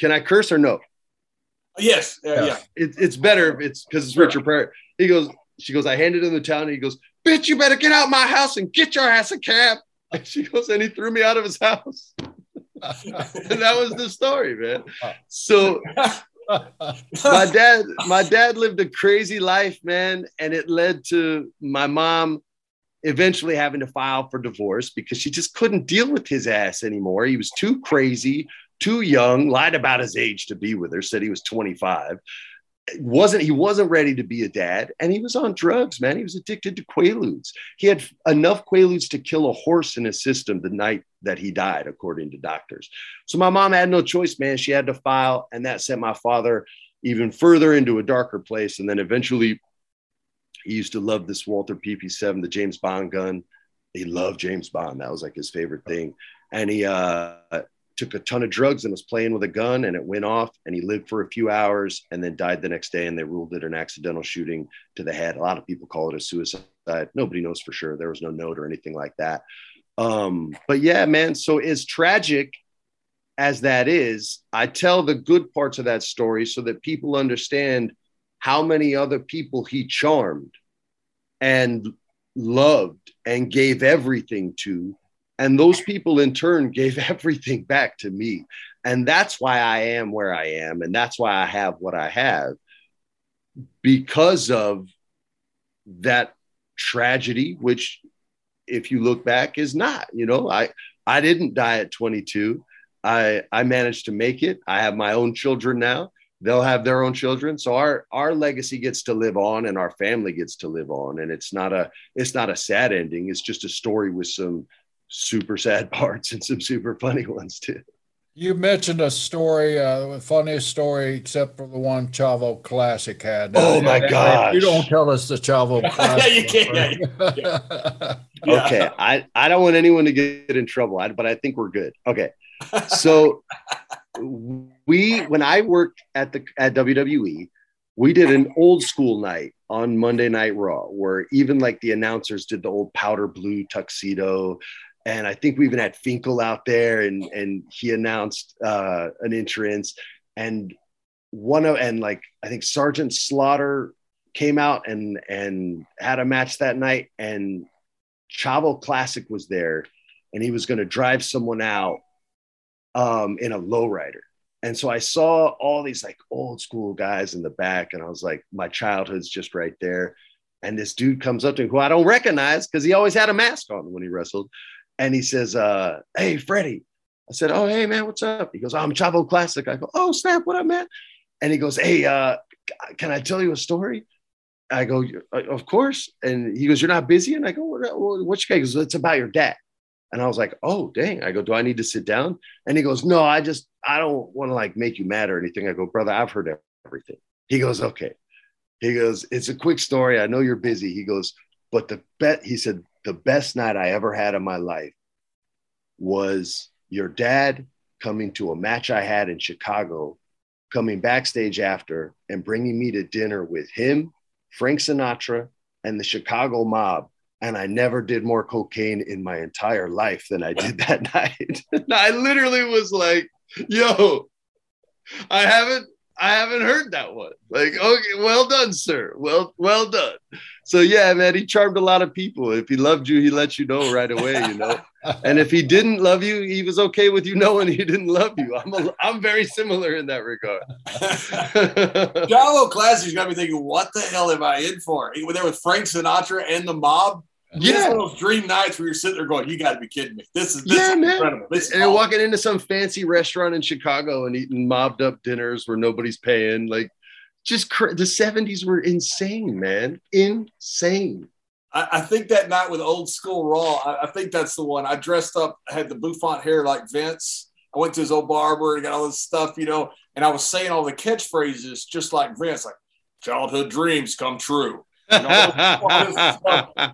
"Can I curse or no?" Yes. Uh, yeah. yeah. It, it's better. It's because it's Richard Pryor. He goes, she goes, I handed him the towel. And he goes, bitch, you better get out of my house and get your ass a cab. And she goes, and he threw me out of his house. And that was the story, man. So my dad, my dad lived a crazy life, man. And it led to my mom eventually having to file for divorce because she just couldn't deal with his ass anymore. He was too crazy. Too young, lied about his age to be with her, said he was twenty-five. Wasn't, he wasn't ready to be a dad. And he was on drugs, man. He was addicted to Quaaludes. He had enough Quaaludes to kill a horse in his system the night that he died, according to doctors. So my mom had no choice, man. She had to file. And that sent my father even further into a darker place. And then eventually he used to love this Walther P P seven, the James Bond gun. He loved James Bond. That was like his favorite thing. And he, uh, took a ton of drugs and was playing with a gun and it went off and he lived for a few hours and then died the next day. And they ruled it an accidental shooting to the head. A lot of people call it a suicide. Nobody knows for sure. There was no note or anything like that. Um, but yeah, man. So as tragic as that is, I tell the good parts of that story so that people understand how many other people he charmed and loved and gave everything to. And those people in turn gave everything back to me. And that's why I am where I am. And that's why I have what I have, because of that tragedy, which if you look back is not, you know, I, I didn't die at twenty-two. I, I managed to make it. I have my own children now. They'll have their own children. So our, our legacy gets to live on, and our family gets to live on. And it's not a, it's not a sad ending. It's just a story with some super sad parts and some super funny ones too. You mentioned a story, uh, the funniest story, except for the one Chavo Classic had. Uh, oh, my gosh. You don't tell us the Chavo Classic. Yeah, you can't. Yeah, yeah. Yeah. Okay. I, I don't want anyone to get in trouble, but I think we're good. Okay. So we, when I worked at the at W W E, we did an old school night on Monday Night Raw, where even like the announcers did the old powder blue tuxedo. And I think we even had Finkel out there, and, and he announced uh, an entrance, and one of, and like, I think Sergeant Slaughter came out and, and had a match that night, and Chavo Classic was there, and he was going to drive someone out um, in a lowrider. And so I saw all these like old school guys in the back, and I was like, my childhood's just right there. And this dude comes up to me, who I don't recognize, because he always had a mask on when he wrestled. And he says, uh, hey, Freddie. I said, oh, hey, man, what's up? He goes, I'm Chavo Classic. I go, oh, snap, what up, man? And he goes, hey, uh, can I tell you a story? I go, of course. And he goes, you're not busy? And I go, what you got? He goes, it's about your dad. And I was like, oh, dang. I go, do I need to sit down? And he goes, no, I just, I don't want to like make you mad or anything. I go, brother, I've heard everything. He goes, okay. He goes, it's a quick story. I know you're busy. He goes, but the bet, he said, the best night I ever had in my life was your dad coming to a match I had in Chicago, coming backstage after and bringing me to dinner with him, Frank Sinatra, and the Chicago mob. And I never did more cocaine in my entire life than I did that night. I literally was like, yo, I haven't, I haven't heard that one. Like, okay, well done, sir. Well, well done. So yeah, man, he charmed a lot of people. If he loved you, he let you know right away, you know? And if he didn't love you, he was okay with you knowing he didn't love you. I'm a, I'm very similar in that regard. Chavo Classic's got me thinking, what the hell am I in for? He was there with Frank Sinatra and the mob. Yeah, those dream nights where you're sitting there going, "You got to be kidding me! This is this yeah, is man. Incredible." This is and awesome. Walking into some fancy restaurant in Chicago and eating mobbed up dinners where nobody's paying, like, just cr- the seventies were insane, man, insane. I, I think that night with Old School Raw, I, I think that's the one. I dressed up, I had the bouffant hair like Vince. I went to his old barber and got all this stuff, you know, and I was saying all the catchphrases just like Vince, like "Childhood dreams come true." You know, all this stuff.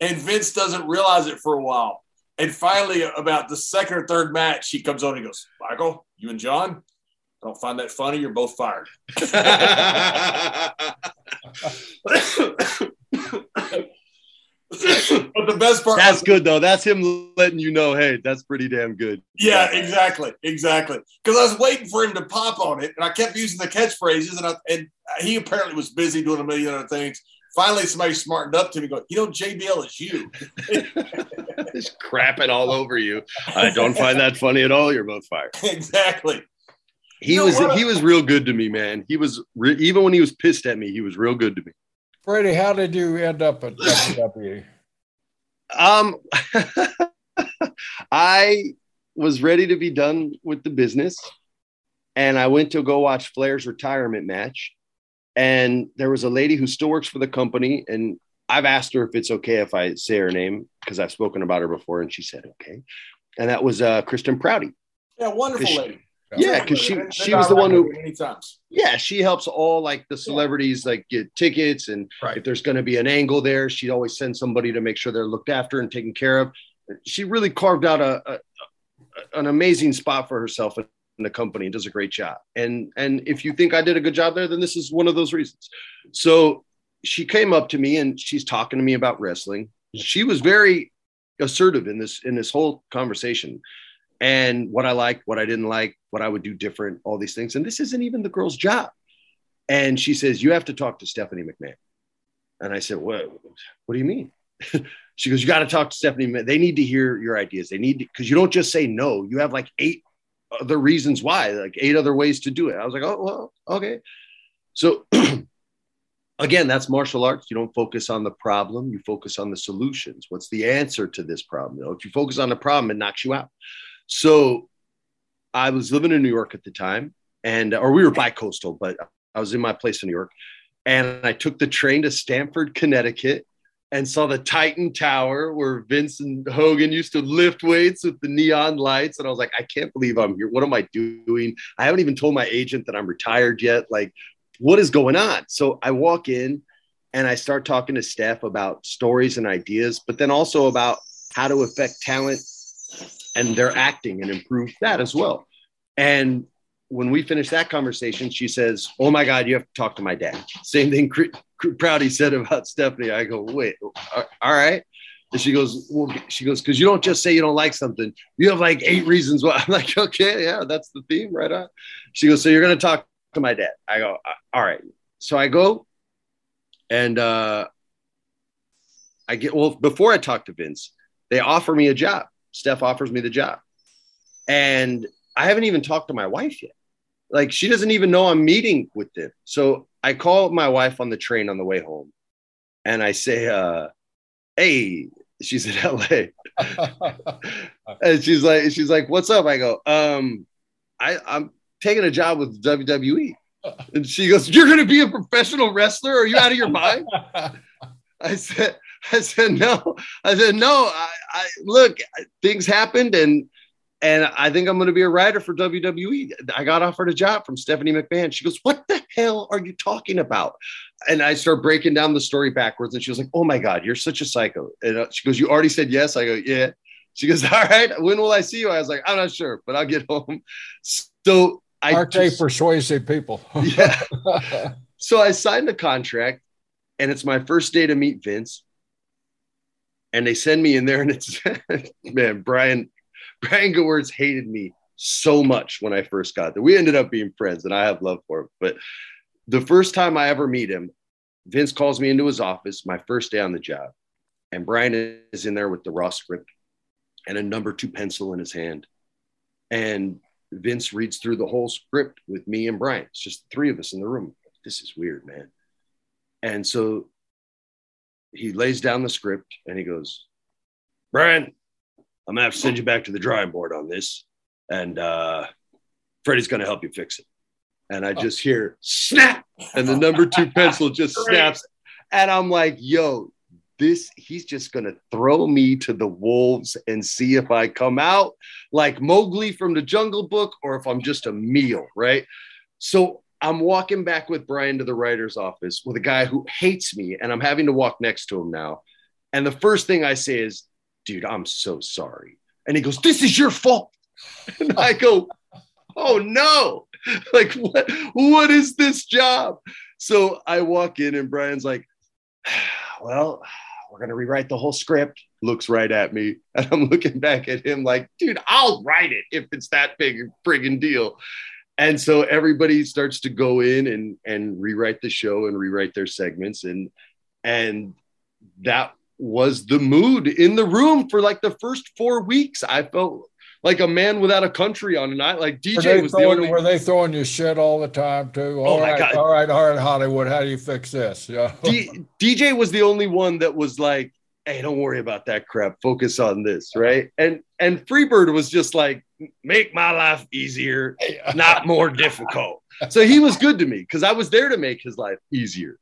And Vince doesn't realize it for a while. And finally, about the second or third match, he comes on and he goes, Michael, you and John, I don't find that funny. You're both fired. But the best part That's was, good, though. That's him letting you know, hey, that's pretty damn good. Yeah, exactly. Exactly. Because I was waiting for him to pop on it, and I kept using the catchphrases, and, I, and he apparently was busy doing a million other things. Finally, somebody smartened up to me, going, you know, J B L is you. Just crapping all over you. I don't find that funny at all. You're both fired. Exactly. He you was he I- was real good to me, man. He was re- even when he was pissed at me, he was real good to me. Freddie, how did you end up at W W E? um, I was ready to be done with the business, and I went to go watch Flair's retirement match. And there was a lady who still works for the company, and I've asked her if it's okay if I say her name, because I've spoken about her before, and she said okay. And that was uh, Kristen Prouty. Yeah, wonderful she, lady. Yeah, because she they're she was the one who. Yeah, she helps all like the celebrities like get tickets, and right. If there's going to be an angle there, she always sends somebody to make sure they're looked after and taken care of. She really carved out a, a an amazing spot for herself in the company and does a great job. And, and if you think I did a good job there, then this is one of those reasons. So she came up to me and she's talking to me about wrestling. She was very assertive in this, in this whole conversation, and what I liked, what I didn't like, what I would do different, all these things. And this isn't even the girl's job. And she says, you have to talk to Stephanie McMahon. And I said, what, what do you mean? She goes, you got to talk to Stephanie McMahon. They need to hear your ideas. They need to, cause you don't just say no, you have like eight the reasons why, like eight other ways to do it. I was like, oh, well, okay. So again, that's martial arts. You don't focus on the problem. You focus on the solutions. What's the answer to this problem? You know, if you focus on the problem, it knocks you out. So I was living in New York at the time, and or we were bi-coastal, but I was in my place in New York, and I took the train to Stamford, Connecticut, and saw the Titan Tower where Vince and Hogan used to lift weights with the neon lights. And I was like, I can't believe I'm here. What am I doing? I haven't even told my agent that I'm retired yet. Like, what is going on? So I walk in and I start talking to Steph about stories and ideas, but then also about how to affect talent and their acting and improve that as well. And when we finished that conversation, she says, oh my God, you have to talk to my dad. Same thing Prouty said about Stephanie. I go, wait, all right. And she goes, well, she goes, because you don't just say you don't like something. You have like eight reasons why. I'm like, okay, yeah, that's the theme, right on. She goes, so you're going to talk to my dad. I go, all right. So I go and uh, I get, well, before I talk to Vince, they offer me a job. Steph offers me the job. And I haven't even talked to my wife yet. Like, she doesn't even know I'm meeting with them. So I call my wife on the train on the way home and I say, uh, hey, she's in L A. And she's like, she's like, what's up? I go, um, I, I'm taking a job with W W E. And she goes, you're going to be a professional wrestler? Are you out of your mind? I said, I said, no, I said, no, I, I look, things happened. And And I think I'm going to be a writer for W W E. I got offered a job from Stephanie McMahon. She goes, what the hell are you talking about? And I start breaking down the story backwards. And she was like, oh my God, you're such a psycho. And she goes, you already said yes. I go, yeah. She goes, all right, when will I see you? I was like, I'm not sure, but I'll get home. So I Aren't just, they persuasive people? Yeah. So I signed the contract and it's my first day to meet Vince. And they send me in there and it's, man, Brian, Brian Gewirtz hated me so much when I first got there. We ended up being friends, and I have love for him. But the first time I ever meet him, Vince calls me into his office, my first day on the job. And Brian is in there with the raw script and a number two pencil in his hand. And Vince reads through the whole script with me and Brian. It's just the three of us in the room. This is weird, man. And so he lays down the script, and he goes, Brian, I'm gonna have to send you back to the drawing board on this, and uh, Freddie's gonna help you fix it. And I just hear snap, and the number two pencil just snaps, and I'm like, "Yo, this—he's just gonna throw me to the wolves and see if I come out like Mowgli from the Jungle Book, or if I'm just a meal, right?" So I'm walking back with Brian to the writer's office with a guy who hates me, and I'm having to walk next to him now. And the first thing I say is, dude, I'm so sorry. And he goes, this is your fault. And I go, oh no. Like, what, what is this job? So I walk in and Brian's like, well, we're going to rewrite the whole script. Looks right at me. And I'm looking back at him like, dude, I'll write it if it's that big friggin' deal. And so everybody starts to go in and, and rewrite the show and rewrite their segments. And, and that was the mood in the room for like the first four weeks. I felt like a man without a country on a night. Like D J was throwing, the only. Were they throwing you shit all the time too? All oh my right, God. all right, all right, Hollywood, how do you fix this? Yeah. D- DJ was the only one that was like, "Hey, don't worry about that crap. Focus on this, right?" And and Freebird was just like, "Make my life easier, not more difficult." So he was good to me because I was there to make his life easier.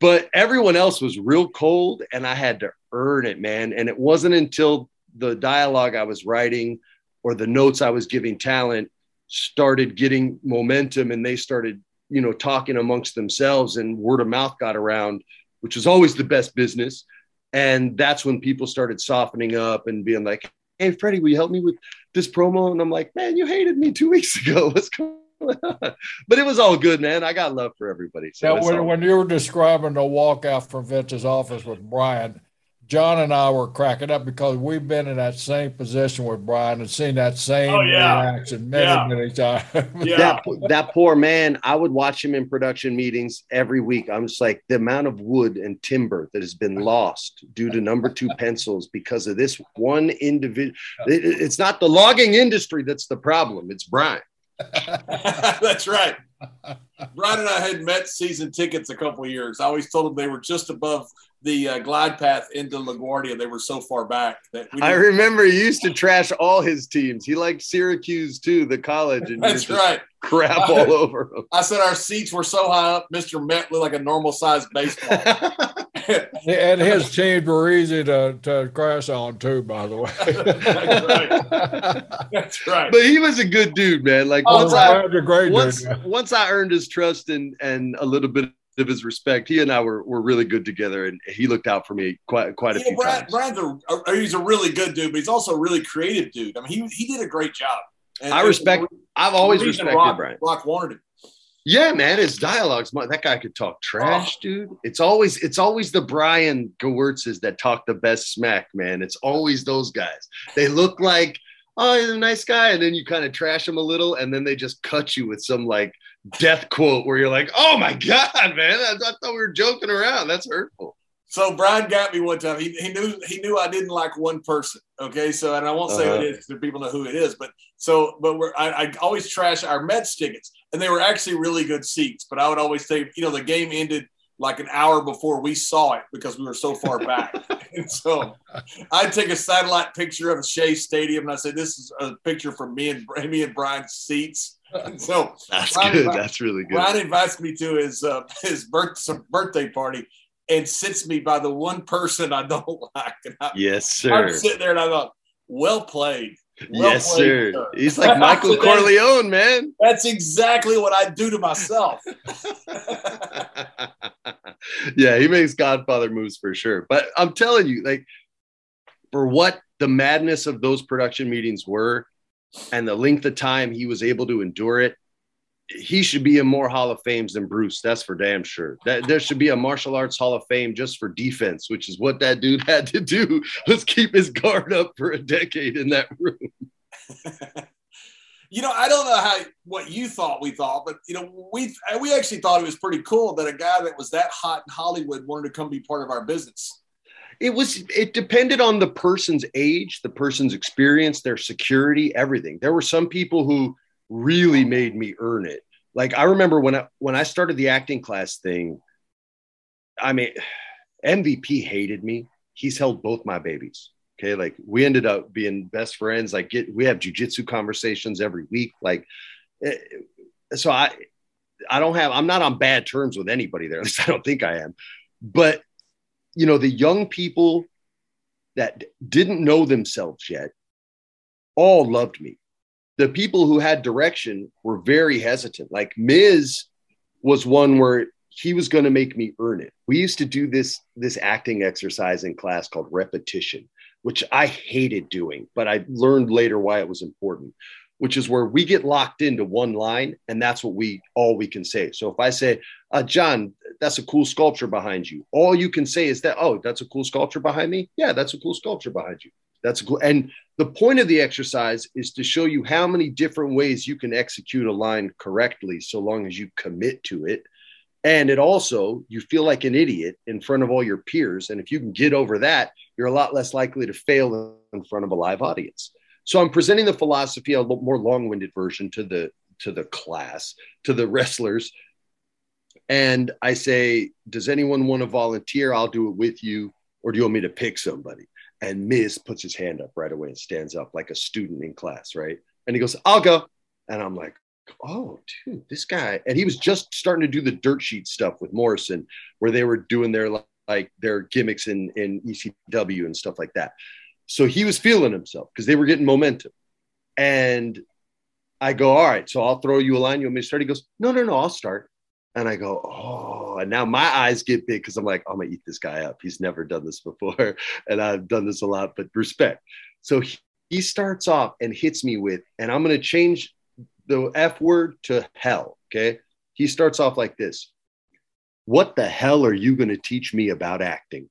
But everyone else was real cold, and I had to earn it, man. And it wasn't until the dialogue I was writing or the notes I was giving talent started getting momentum and they started, you know, talking amongst themselves and word of mouth got around, which was always the best business. And that's when people started softening up and being like, hey, Freddie, will you help me with this promo? And I'm like, man, you hated me two weeks ago. What's going on? But it was all good, man. I got love for everybody. So now, when, when you were describing the walkout from Vince's office with Brian, John and I were cracking up because we've been in that same position with Brian and seen that same oh, yeah. reaction many, yeah. many times. Yeah. That, that poor man, I would watch him in production meetings every week. I'm just like, the amount of wood and timber that has been lost due to number two pencils because of this one individual. It, it's not the logging industry that's the problem. It's Brian. That's right. Brian and I had Mets season tickets a couple of years. I always told them they were just above the uh, glide path into LaGuardia. They were so far back that we I remember he used to trash all his teams. He liked Syracuse too, the college. And that's right. Crap all over him. I said our seats were so high up, Mister Met looked like a normal sized baseball. And his teams were easy to, to crash on too, by the way. That's right. That's right. But he was a good dude, man. Like oh, once I, I great once, dude, once I earned his trust and and a little bit of his respect, he and I were, were really good together, and he looked out for me quite quite a yeah, few Brad, times. Brad's a, he's a really good dude, but he's also a really creative dude. I mean, he he did a great job. And, I respect. And, I've always respected Rock, Brian. Rock wanted him. Yeah, man, his dialogues. That guy could talk trash, oh. dude. It's always it's always the Brian Gewirtzes that talk the best smack, man. It's always those guys. They look like, oh, he's a nice guy, and then you kind of trash him a little, and then they just cut you with some like death quote where you're like, oh my god, man, I, I thought we were joking around. That's hurtful. So Brian got me one time. He he knew he knew I didn't like one person. Okay, so and I won't say uh-huh. who it is because people know who it is. But so but we're I, I always trash our Mets tickets. And they were actually really good seats, but I would always say, you know, the game ended like an hour before we saw it because we were so far back. And so I'd take a satellite picture of Shea Stadium, and I say, this is a picture from me and me and Brian's seats. And so that's Brian, good. Brian, that's really good. Brian invites me to his uh, his birth, birthday party and sits me by the one person I don't like. And I, yes, sir. I'm sitting there and I thought, well played. Well yes, played, sir. sir. He's like Michael Corleone, man. That's exactly what I do to myself. Yeah, he makes Godfather moves for sure. But I'm telling you, like, for what the madness of those production meetings were and the length of time he was able to endure it, he should be in more Hall of Fames than Bruce. That's for damn sure. That there should be a martial arts Hall of Fame just for defense, which is what that dude had to do. Let's keep his guard up for a decade in that room. You know, I don't know how what you thought we thought, but you know, we we actually thought it was pretty cool that a guy that was that hot in Hollywood wanted to come be part of our business. It was. It depended on the person's age, the person's experience, their security, everything. There were some people who really made me earn it. Like I remember when I when I started the acting class thing, I mean, M V P hated me. He's held both my babies. Okay, like we ended up being best friends. Like get, we have jujitsu conversations every week. Like, so I I don't have I'm not on bad terms with anybody there. At least I don't think I am. But you know, the young people that didn't know themselves yet all loved me. The people who had direction were very hesitant. Like Miz was one where he was going to make me earn it. We used to do this, this acting exercise in class called repetition, which I hated doing, but I learned later why it was important, which is where we get locked into one line and that's what we, all we can say. So if I say, uh, John, that's a cool sculpture behind you. All you can say is that, oh, that's a cool sculpture behind me. Yeah, that's a cool sculpture behind you. That's cool. And the point of the exercise is to show you how many different ways you can execute a line correctly, so long as you commit to it. And it also, you feel like an idiot in front of all your peers. And if you can get over that, you're a lot less likely to fail in front of a live audience. So I'm presenting the philosophy, a more long-winded version to the, to the class, to the wrestlers. And I say, does anyone want to volunteer? I'll do it with you. Or do you want me to pick somebody? And Miz puts his hand up right away and stands up like a student in class, right? And he goes, I'll go. And I'm like, oh, dude, this guy. And he was just starting to do the dirt sheet stuff with Morrison, where they were doing their like their gimmicks in, in E C W and stuff like that. So he was feeling himself because they were getting momentum. And I go, all right, so I'll throw you a line. You want me to start? He goes, no, no, no, I'll start. And I go, oh, and now my eyes get big because I'm like, I'm going to eat this guy up. He's never done this before. And I've done this a lot, but respect. So he, he starts off and hits me with, and I'm going to change the F word to hell. Okay. He starts off like this. What the hell are you going to teach me about acting?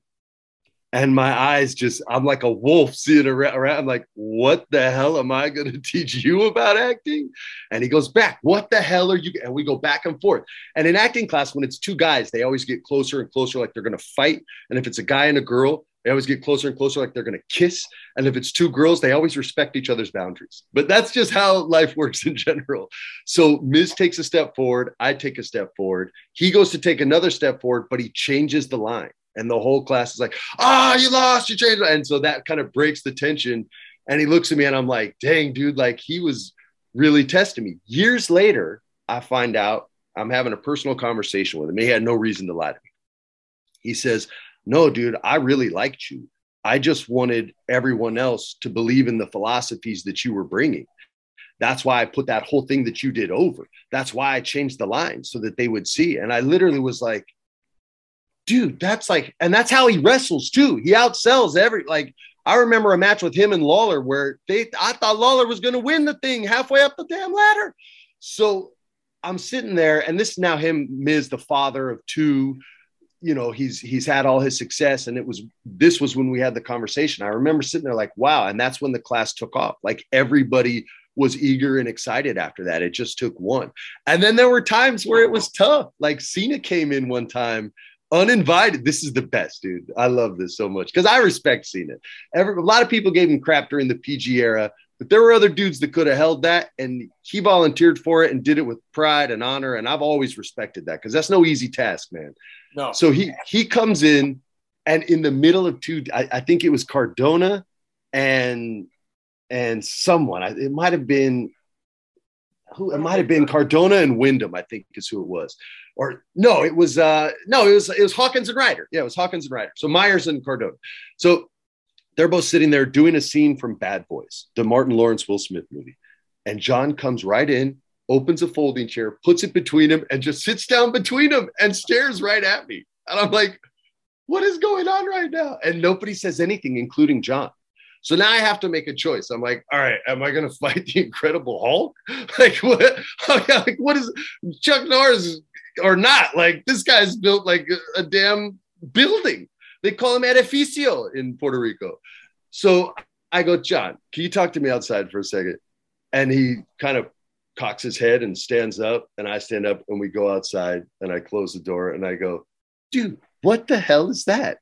And my eyes just, I'm like a wolf sitting around. I'm like, what the hell am I going to teach you about acting? And he goes back, what the hell are you? And we go back and forth. And in acting class, when it's two guys, they always get closer and closer, like they're going to fight. And if it's a guy and a girl, They always get closer and closer, like they're going to kiss. And if it's two girls, they always respect each other's boundaries. But that's just how life works in general. So Miz takes a step forward. I take a step forward. He goes to take another step forward, but he changes the line. And the whole class is like, ah, oh, you lost, you changed. And so that kind of breaks the tension. And he looks at me and I'm like, dang, dude, like he was really testing me. Years later, I find out I'm having a personal conversation with him. He had no reason to lie to me. He says, no, dude, I really liked you. I just wanted everyone else to believe in the philosophies that you were bringing. That's why I put that whole thing that you did over. That's why I changed the line so that they would see. And I literally was like, dude, that's like, and that's how he wrestles too. He outsells every, like, I remember a match with him and Lawler where they, I thought Lawler was going to win the thing halfway up the damn ladder. So I'm sitting there, and this is now him, Miz, the father of two, you know, he's, he's had all his success. And it was, this was when we had the conversation. I remember sitting there like, wow. And that's when the class took off. Like everybody was eager and excited after that. It just took one. And then there were times where it was tough. Like Cena came in one time uninvited. This is the best, dude. I love this so much because I respect Cena. Every, a lot of people gave him crap during the P G era, but there were other dudes that could have held that, and he volunteered for it and did it with pride and honor. And I've always respected that because that's no easy task, man. No. So he he comes in, and in the middle of two, I, I think it was Cardona and and someone. It might have been who? It might have been Cardona and Wyndham, I think is who it was. Or no, it was uh, no, it was it was Hawkins and Ryder. Yeah, it was Hawkins and Ryder. So Myers and Cardona. So they're both sitting there doing a scene from Bad Boys, the Martin Lawrence Will Smith movie, and John comes right in, opens a folding chair, puts it between him, and just sits down between him and stares right at me. And I'm like, "What is going on right now?" And nobody says anything, including John. So now I have to make a choice. I'm like, all right, am I going to fight the Incredible Hulk? Like what? Like what is Chuck Norris or not? Like this guy's built like a, a damn building. They call him edificio in Puerto Rico. So I go, John, can you talk to me outside for a second? And he kind of cocks his head and stands up, and I stand up, and we go outside, and I close the door, and I go, dude, what the hell is that?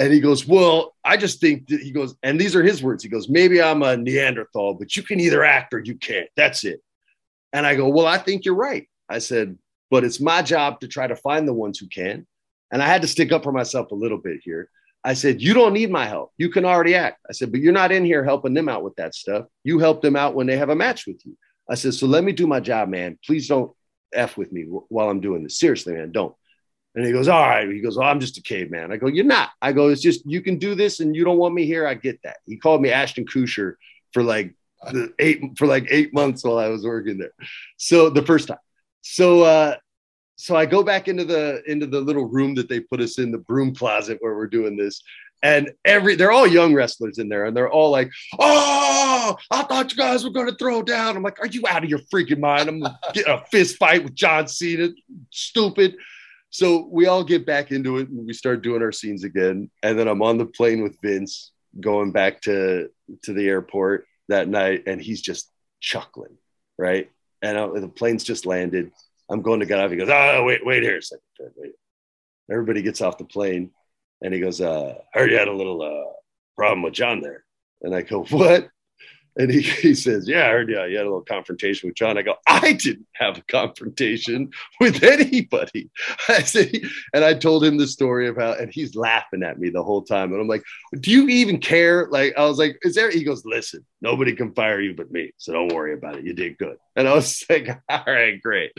And he goes, well, I just think that he goes, and these are his words. He goes, maybe I'm a Neanderthal, but you can either act or you can't. That's it. And I go, well, I think you're right. I said, but it's my job to try to find the ones who can. And I had to stick up for myself a little bit here. I said, you don't need my help. You can already act. I said, but you're not in here helping them out with that stuff. You help them out when they have a match with you. I said, so let me do my job, man. Please don't F with me while I'm doing this. Seriously, man, don't. And he goes, all right. He goes, oh, I'm just a caveman. I go, you're not. I go, it's just, you can do this and you don't want me here. I get that. He called me Ashton Kutcher for like the eight, for like eight months while I was working there. So the first time. So, uh, so I go back into the, into the little room that they put us in, the broom closet where we're doing this. And every, they're all young wrestlers in there, and they're all like, oh, I thought you guys were going to throw down. I'm like, are you out of your freaking mind? I'm going to get a fist fight with John Cena. Stupid. So we all get back into it, and we start doing our scenes again. And then I'm on the plane with Vince going back to, to the airport that night, and he's just chuckling, right? And I, the plane's just landed. I'm going to get off. He goes, oh, wait, wait here a second. Wait. Everybody gets off the plane, and he goes, uh, I heard you had a little uh, problem with John there. And I go, what? And he, he says, yeah, I heard you, you had a little confrontation with John. I go, I didn't have a confrontation with anybody. I said, and I told him the story of how, and he's laughing at me the whole time. And I'm like, do you even care? Like, I was like, is there, he goes, listen, nobody can fire you but me. So don't worry about it. You did good. And I was like, all right, great.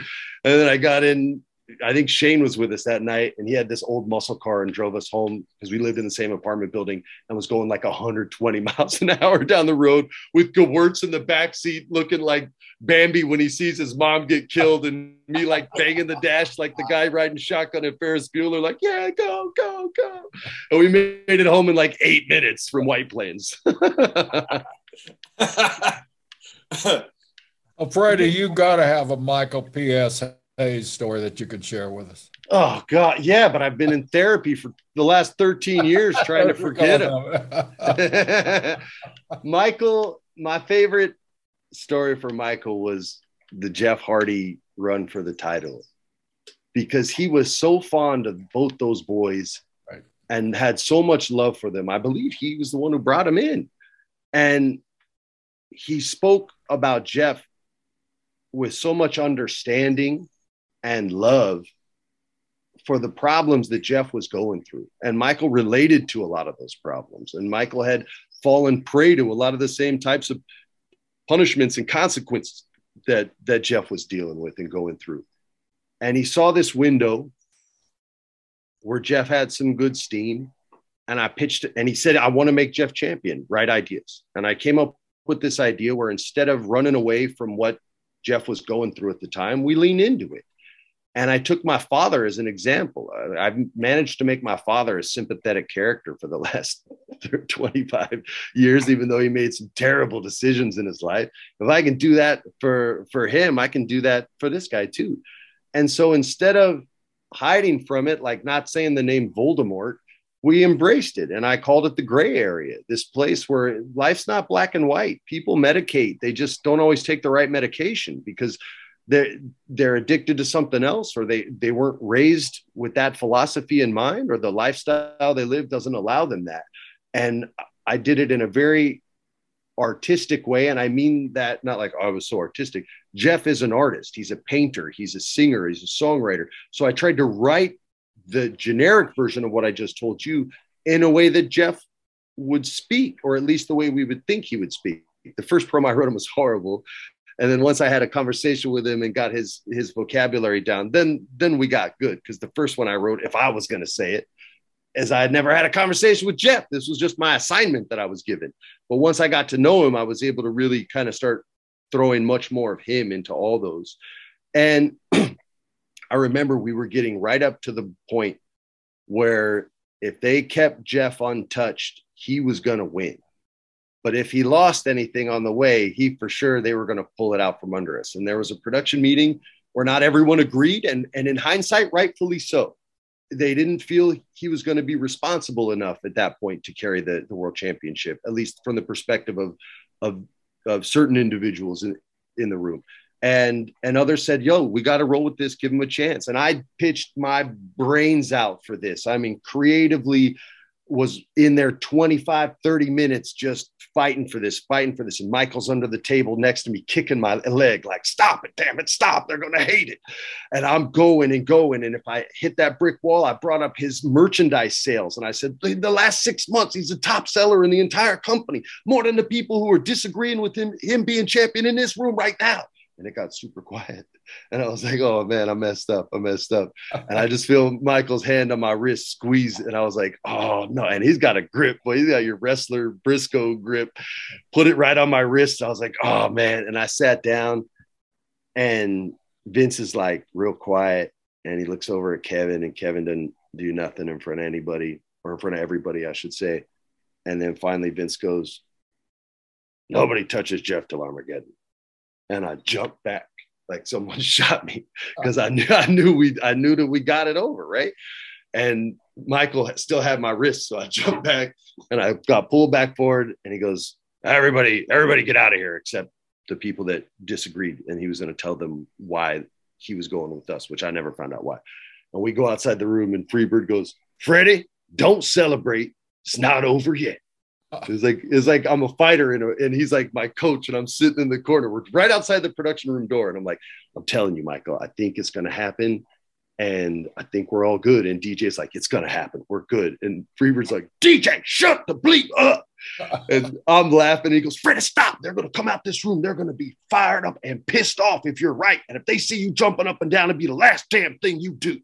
And then I got in, I think Shane was with us that night, and he had this old muscle car and drove us home because we lived in the same apartment building, and was going like one hundred twenty miles an hour down the road with Gewirtz in the backseat looking like Bambi when he sees his mom get killed, and me like banging the dash like the guy riding shotgun at Ferris Bueller, like, yeah, go, go, go. And we made it home in like eight minutes from White Plains. Well, Freddie, you got to have a Michael P S a story that you could share with us. Oh God. Yeah. But I've been in therapy for the last thirteen years trying to forget him. Michael, my favorite story for Michael was the Jeff Hardy run for the title, because he was so fond of both those boys, right, and had so much love for them. I believe he was the one who brought him in. And he spoke about Jeff with so much understanding and love for the problems that Jeff was going through. And Michael related to a lot of those problems. And Michael had fallen prey to a lot of the same types of punishments and consequences that, that Jeff was dealing with and going through. And he saw this window where Jeff had some good steam, and I pitched it, and he said, I want to make Jeff champion, right ideas. And I came up with this idea where instead of running away from what Jeff was going through at the time, we lean into it. And I took my father as an example. I've managed to make my father a sympathetic character for the last twenty-five years, even though he made some terrible decisions in his life. If I can do that for, for him, I can do that for this guy too. And so instead of hiding from it, like not saying the name Voldemort, we embraced it. And I called it the gray area, this place where life's not black and white. People medicate. They just don't always take the right medication because they're, they're addicted to something else, or they, they weren't raised with that philosophy in mind, or the lifestyle they live doesn't allow them that. And I did it in a very artistic way. And I mean that not like, oh, I was so artistic. Jeff is an artist. He's a painter. He's a singer. He's a songwriter. So I tried to write the generic version of what I just told you in a way that Jeff would speak, or at least the way we would think he would speak. The first promo I wrote him was horrible. And then once I had a conversation with him and got his, his vocabulary down, then, then we got good. Cause the first one I wrote, if I was going to say it, as I had never had a conversation with Jeff, this was just my assignment that I was given. But once I got to know him, I was able to really kind of start throwing much more of him into all those. And I remember we were getting right up to the point where if they kept Jeff untouched, he was going to win. But if he lost anything on the way, he for sure, they were going to pull it out from under us. And there was a production meeting where not everyone agreed. And, and in hindsight, rightfully so. They didn't feel he was going to be responsible enough at that point to carry the, the world championship, at least from the perspective of, of, of certain individuals in, in the room. And, and others said, yo, we got to roll with this, give him a chance. And I pitched my brains out for this. I mean, creatively was in there twenty-five, thirty minutes, just fighting for this, fighting for this. And Michael's under the table next to me, kicking my leg, like, stop it, damn it, stop. They're going to hate it. And I'm going and going. And if I hit that brick wall, I brought up his merchandise sales. And I said, the last six months, he's a top seller in the entire company, more than the people who are disagreeing with him, him being champion in this room right now. And it got super quiet. And I was like, oh man, I messed up. I messed up. And I just feel Michael's hand on my wrist squeeze. And I was like, oh no. And he's got a grip, boy. He's got your wrestler Briscoe grip. Put it right on my wrist. I was like, oh man. And I sat down, and Vince is like real quiet. And he looks over at Kevin, and Kevin doesn't do nothing in front of anybody, or in front of everybody, I should say. And then finally Vince goes, nobody touches Jeff till Armageddon. And I jumped back like someone shot me, because I knew I knew we I knew that we got it over, right? And Michael still had my wrist, so I jumped back and I got pulled back forward. And he goes, "Everybody, everybody, get out of here!" Except the people that disagreed, and he was going to tell them why he was going with us, which I never found out why. And we go outside the room, and Freebird goes, "Freddie, don't celebrate. It's not over yet." It's like, it's like I'm a fighter, and, and he's like my coach, and I'm sitting in the corner. We're right outside the production room door, and I'm like, I'm telling you, Michael, I think it's going to happen, and I think we're all good. And D J's like, it's going to happen. We're good. And Freebird's like, D J, shut the bleep up. And I'm laughing. He goes, Freddie, stop. They're going to come out this room. They're going to be fired up and pissed off if you're right. And if they see you jumping up and down, it'll be the last damn thing you do.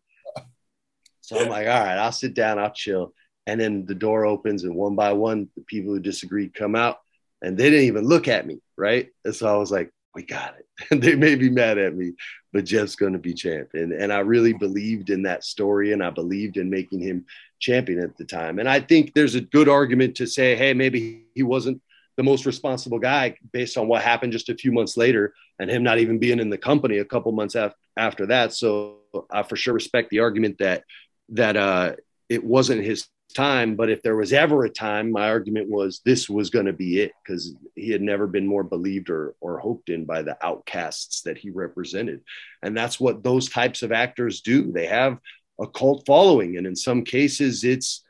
So I'm like, all right, I'll sit down. I'll chill. And then the door opens, and one by one, the people who disagreed come out, and they didn't even look at me, right? And so I was like, we got it. And they may be mad at me, but Jeff's going to be champion. And, and I really believed in that story, and I believed in making him champion at the time. And I think there's a good argument to say, hey, maybe he wasn't the most responsible guy based on what happened just a few months later, and him not even being in the company a couple months af- after that. So I for sure respect the argument that, that uh, it wasn't his time. But if there was ever a time, my argument was this was going to be it, because he had never been more believed or or hoped in by the outcasts that he represented. And that's what those types of actors do. They have a cult following, and in some cases it's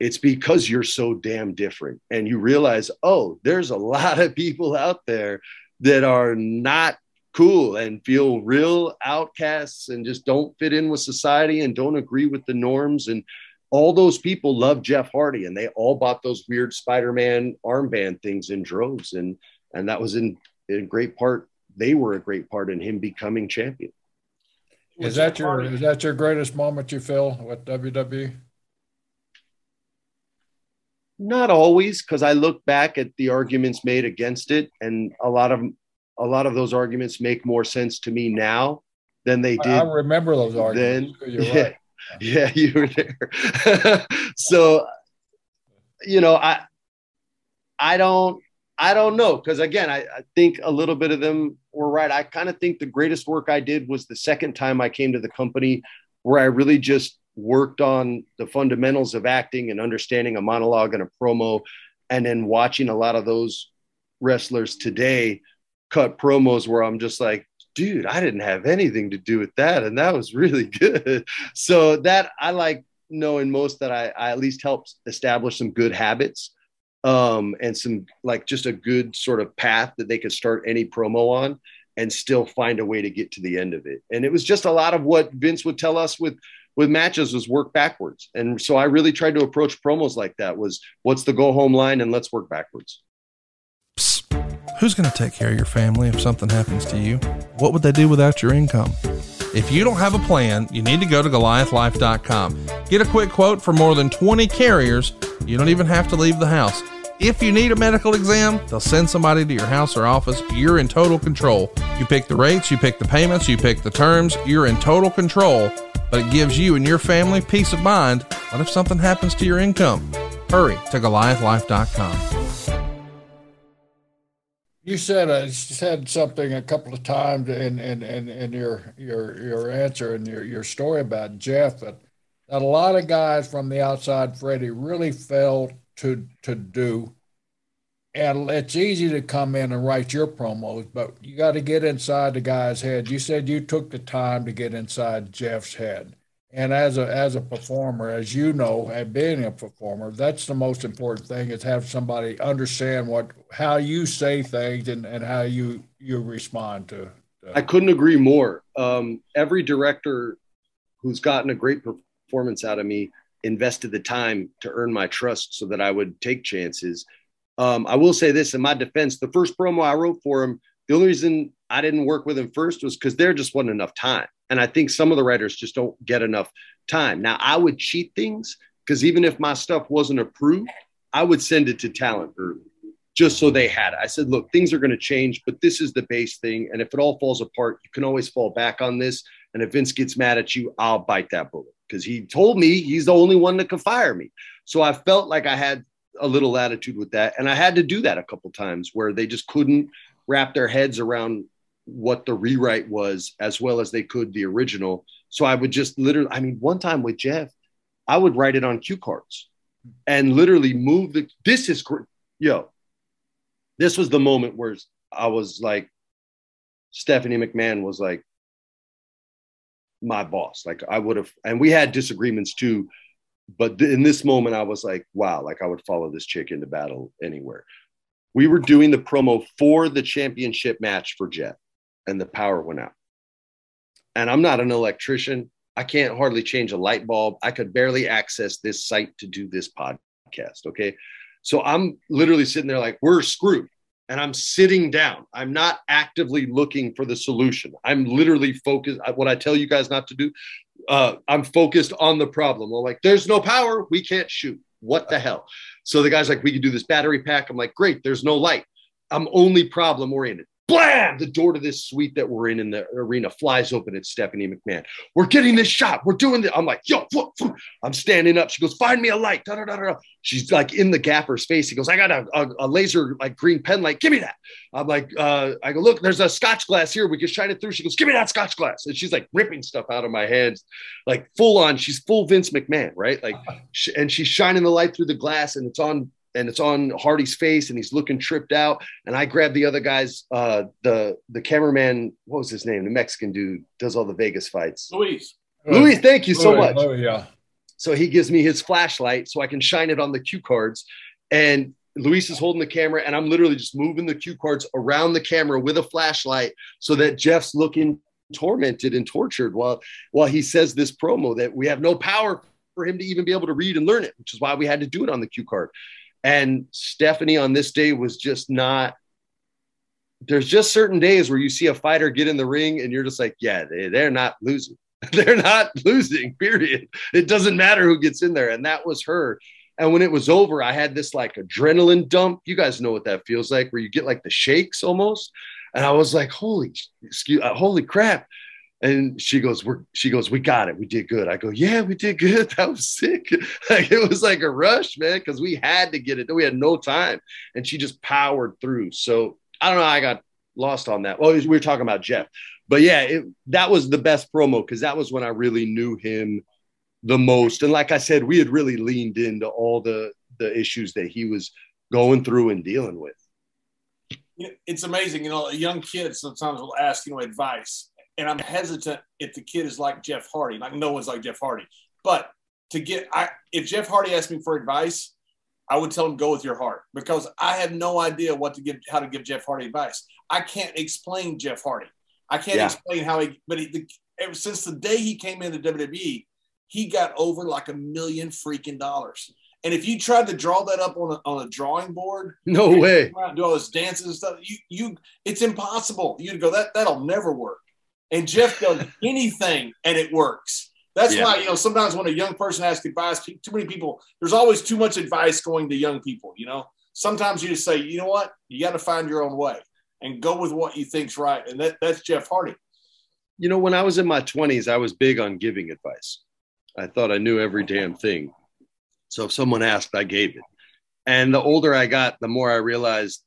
It's because you're so damn different, and you realize, oh, there's a lot of people out there that are not cool and feel real outcasts and just don't fit in with society and don't agree with the norms. And all those people love Jeff Hardy, and they all bought those weird Spider-Man armband things in droves. And, and that was in, in great part. They were a great part in him becoming champion. Is that your, is that your greatest moment you feel with W W E? Not always, because I look back at the arguments made against it, and a lot of a lot of those arguments make more sense to me now than they did. I remember those arguments. Then. You're yeah, right. yeah, you were there. So, you know, I I don't I don't know, because again, I, I think a little bit of them were right. I kind of think the greatest work I did was the second time I came to the company, where I really just worked on the fundamentals of acting and understanding a monologue and a promo, and then watching a lot of those wrestlers today cut promos where I'm just like, dude, I didn't have anything to do with that, and that was really good. So that I like knowing most that I, I at least helped establish some good habits, um, and some like just a good sort of path that they could start any promo on and still find a way to get to the end of it. And it was just a lot of what Vince would tell us with with matches was work backwards. And so I really tried to approach promos like that, was what's the go home line, and let's work backwards. Psst. Who's going to take care of your family if something happens to you? What would they do without your income? If you don't have a plan, you need to go to Goliath Life dot com. Get a quick quote for more than twenty carriers. You don't even have to leave the house. If you need a medical exam, they'll send somebody to your house or office. You're in total control. You pick the rates, you pick the payments, you pick the terms. You're in total control, but it gives you and your family peace of mind. What if something happens to your income? Hurry to Goliath Life dot com. You said uh, said something a couple of times in in, in, in your your your answer and your, your story about Jeff, that, that a lot of guys from the outside, Freddie, really failed to to do. And it's easy to come in and write your promos, but you got to get inside the guy's head. You said you took the time to get inside Jeff's head. And as a as a performer, as you know, and being a performer, that's the most important thing, is have somebody understand what how you say things and, and how you, you respond to, to. I couldn't agree more. Um, every director who's gotten a great performance out of me invested the time to earn my trust so that I would take chances. Um, I will say this in my defense, the first promo I wrote for him, the only reason I didn't work with him first was because there just wasn't enough time. And I think some of the writers just don't get enough time. Now, I would cheat things, because even if my stuff wasn't approved, I would send it to talent early just so they had it. I said, look, things are going to change, but this is the base thing. And if it all falls apart, you can always fall back on this. And if Vince gets mad at you, I'll bite that bullet, because he told me he's the only one that can fire me. So I felt like I had a little latitude with that. And I had to do that a couple times where they just couldn't wrap their heads around what the rewrite was as well as they could the original. So I would just literally, I mean, one time with Jeff, I would write it on cue cards and literally move the, this is, yo, this was the moment where I was like, Stephanie McMahon was like my boss. Like I would have, and we had disagreements too, but th- in this moment, I was like, wow, like I would follow this chick into battle anywhere. We were doing the promo for the championship match for Jeff, and the power went out. And I'm not an electrician. I can't hardly change a light bulb. I could barely access this site to do this podcast, okay? So I'm literally sitting there like, we're screwed. And I'm sitting down. I'm not actively looking for the solution. I'm literally focused. What I tell you guys not to do, uh, I'm focused on the problem. Well, like, there's no power. We can't shoot. What the hell? So the guy's like, we can do this battery pack. I'm like, great. There's no light. I'm only problem oriented. Blam! The door to this suite that we're in in the arena flies open. It's Stephanie McMahon. We're getting this shot. We're doing this. I'm like, yo, whoop, whoop. I'm standing up. She goes, find me a light. Da, da, da, da. She's like in the gaffer's face. He goes, I got a, a, a laser, like green pen light. Give me that. I'm like, uh, I go, look, there's a scotch glass here. We can shine it through. She goes, give me that scotch glass. And she's like ripping stuff out of my hands, like full on. She's full Vince McMahon, right? Like, and she's shining the light through the glass, and it's on and it's on Hardy's face, and he's looking tripped out. And I grabbed the other guy's, uh, the, the cameraman, what was his name? The Mexican dude does all the Vegas fights. Luis. Luis, thank you Luis, so much. Luis, yeah. So he gives me his flashlight so I can shine it on the cue cards. And Luis is holding the camera, and I'm literally just moving the cue cards around the camera with a flashlight so that Jeff's looking tormented and tortured while while he says this promo that we have no power for him to even be able to read and learn it, which is why we had to do it on the cue card. And Stephanie on this day was just not, there's just certain days where you see a fighter get in the ring and you're just like, yeah, they, they're not losing. They're not losing, period. It doesn't matter who gets in there. And that was her. And when it was over, I had this like adrenaline dump. You guys know what that feels like, where you get like the shakes almost. And I was like, holy, excuse, uh, holy crap. And she goes, we're, she goes, we got it. We did good. I go, yeah, we did good. That was sick. Like, it was like a rush, man, because we had to get it. We had no time. And she just powered through. So I don't know. I got lost on that. Well, we were talking about Jeff. But yeah, it, that was the best promo because that was when I really knew him the most. And like I said, we had really leaned into all the, the issues that he was going through and dealing with. It's amazing. You know, young kids sometimes will ask, you know, advice. And I'm hesitant if the kid is like Jeff Hardy. Like, no one's like Jeff Hardy. But to get I, if Jeff Hardy asked me for advice, I would tell him, go with your heart, because I have no idea what to give, how to give Jeff Hardy advice. I can't explain Jeff Hardy. I can't yeah. explain how he, but he, the, ever since the day he came into W W E, he got over like a million freaking dollars. And if you tried to draw that up on a, on a drawing board, no way, do all those dances and stuff, you, you, it's impossible. You'd go, that, that'll never work. And Jeff does anything and it works. That's yeah. why, you know, sometimes when a young person asks advice, too many people, there's always too much advice going to young people, you know. Sometimes you just say, you know what, you got to find your own way and go with what you think's right. And that, that's Jeff Hardy. You know, when I was in my twenties, I was big on giving advice. I thought I knew every damn thing. So if someone asked, I gave it. And the older I got, the more I realized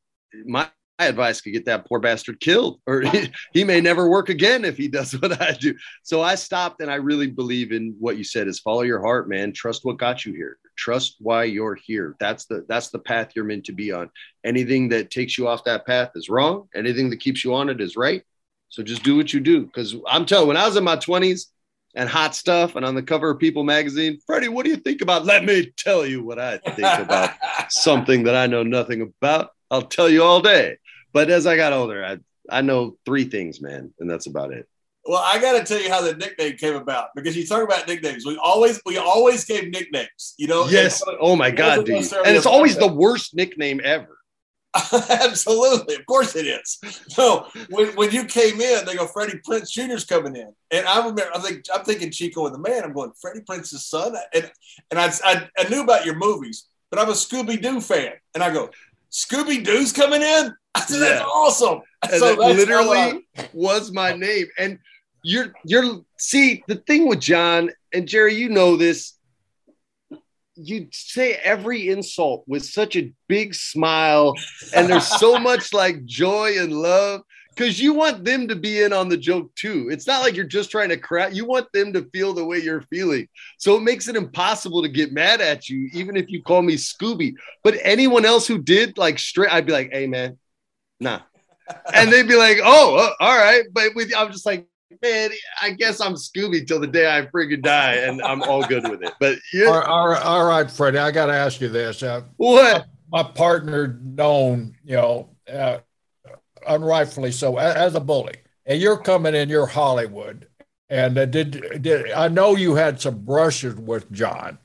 my advice could get that poor bastard killed, or he, he may never work again if he does what I do. So I stopped, and I really believe in what you said is follow your heart, man. Trust what got you here. Trust why you're here. That's the, that's the path you're meant to be on. Anything that takes you off that path is wrong. Anything that keeps you on it is right. So just do what you do. Because I'm telling you, when I was in my twenties and Hot Stuff and on the cover of People magazine, Freddie, what do you think about? Let me tell you what I think about something that I know nothing about. I'll tell you all day. But as I got older, I, I know three things, man, and that's about it. Well, I got to tell you how the nickname came about, because you talk about nicknames. We always we always gave nicknames, you know? Yes. So, oh, my God, dude. And it's always the worst nickname ever. Absolutely. Of course it is. So when, when you came in, they go, Freddie Prinze Junior's coming in. And I remember, I think, I'm thinking Chico and the Man. I'm going, Freddie Prinze's son? And and I, I, I knew about your movies, but I'm a Scooby-Doo fan. And I go, Scooby-Doo's coming in? I said, that's yeah. awesome. And so that that's literally I... was my name. And you're, you're, see, the thing with John and Jerry, you know this, you say every insult with such a big smile, and there's so much like joy and love, because you want them to be in on the joke too. It's not like you're just trying to cry. You want them to feel the way you're feeling. So it makes it impossible to get mad at you, even if you call me Scooby. But anyone else who did, like, straight, I'd be like, hey, man, nah. And they'd be like, oh, uh, all right. But with, I'm just like, man, I guess I'm Scooby till the day I friggin' die, and I'm all good with it. But yeah. all, all, all right, Freddie, I got to ask you this. Uh, what? My, my partner, known, you know, uh, unrightfully so, as a bully, and you're coming in, you're Hollywood, and uh, did did I know you had some brushes with John?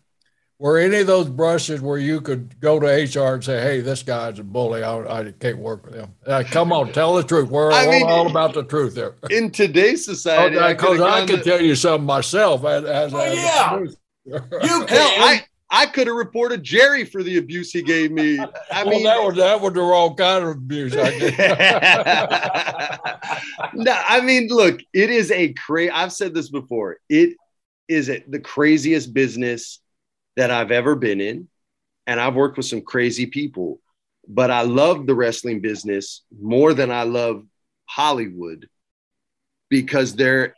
Were any of those brushes where you could go to H R and say, hey, this guy's a bully, I, I can't work with him? Uh, come on, tell the truth. We're I all, mean, all about the truth there. In today's society. Because I could tell you something myself. As, as, oh, as yeah. You can. I could have reported Jerry for the abuse he gave me. I well, mean, that was that was the wrong kind of abuse, I guess. No, I mean, look, it is a crazy. I've said this before. It is a, the craziest business that I've ever been in, and I've worked with some crazy people. But I love the wrestling business more than I love Hollywood, because they're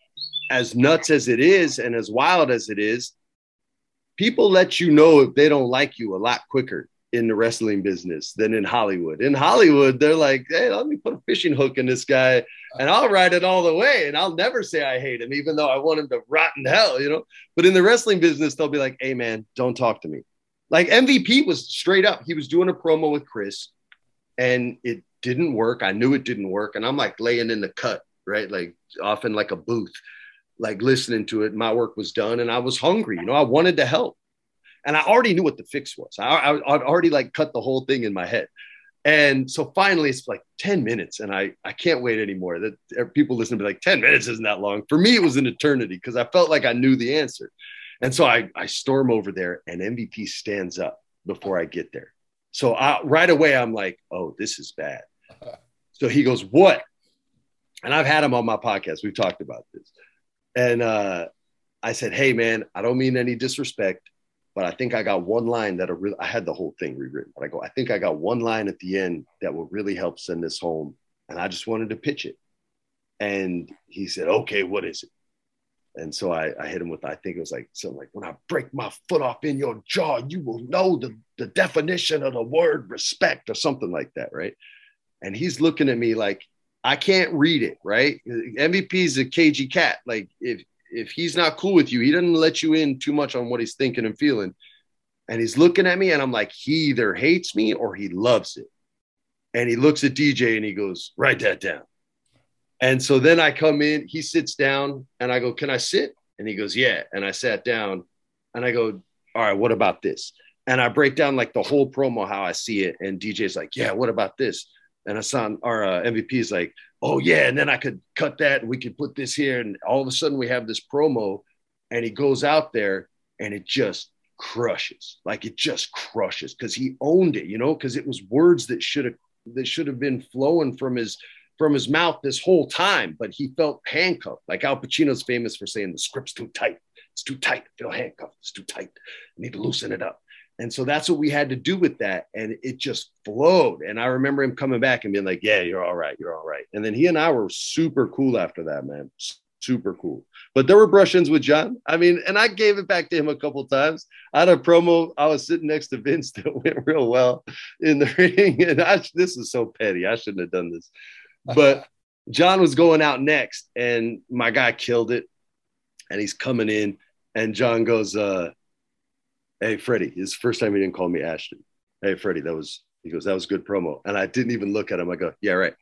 as nuts as it is and as wild as it is. People let you know if they don't like you a lot quicker in the wrestling business than in Hollywood. In Hollywood, they're like, hey, let me put a fishing hook in this guy and I'll ride it all the way. And I'll never say I hate him, even though I want him to rot in hell, you know, but in the wrestling business, they'll be like, hey man, don't talk to me. Like M V P was straight up. He was doing a promo with Chris and it didn't work. I knew it didn't work. And I'm like laying in the cut, right? Like often like a booth, like listening to it. My work was done and I was hungry. You know, I wanted to help. And I already knew what the fix was. I, I, I'd already like cut the whole thing in my head. And so finally it's like ten minutes and I, I can't wait anymore. That people listen to be like, ten minutes isn't that long. For me, it was an eternity because I felt like I knew the answer. And so I, I storm over there and M V P stands up before I get there. So I, right away, I'm like, oh, this is bad. So he goes, what? And I've had him on my podcast. We've talked about this. And uh, I said, hey man, I don't mean any disrespect, but I think I got one line that I, really, I had the whole thing rewritten. But I go, I think I got one line at the end that will really help send this home. And I just wanted to pitch it. And he said, okay, what is it? And so I, I hit him with, I think it was like something like, when I break my foot off in your jaw, you will know the, the definition of the word respect or something like that, right? And he's looking at me like, I can't read it, right? M V P is a cagey cat. Like if, If he's not cool with you, he doesn't let you in too much on what he's thinking and feeling. And he's looking at me and I'm like, he either hates me or he loves it. And he looks at D J and he goes, write that down. And so then I come in, he sits down and I go, can I sit? And he goes, yeah. And I sat down and I go, all right, what about this? And I break down like the whole promo, how I see it. And D J's like, yeah, what about this? And Hassan, our uh, M V P is like, oh yeah. And then I could cut that and we could put this here. And all of a sudden we have this promo and he goes out there and it just crushes. Like it just crushes because he owned it, you know, because it was words that should have, that should have been flowing from his, from his mouth this whole time, but he felt handcuffed. Like Al Pacino's famous for saying the script's too tight. It's too tight. I feel handcuffed. It's too tight. I need to loosen it up. And so that's what we had to do with that. And it just flowed. And I remember him coming back and being like, yeah, you're all right. You're all right. And then he and I were super cool after that, man. Super cool. But there were brush-ins with John. I mean, and I gave it back to him a couple of times. I had a promo. I was sitting next to Vince that went real well in the ring. And I, this is so petty. I shouldn't have done this. But John was going out next. And my guy killed it. And he's coming in. And John goes, uh, hey, Freddie, his first time he didn't call me Ashton. Hey, Freddie, that was, he goes, that was good promo. And I didn't even look at him. I go, yeah, right.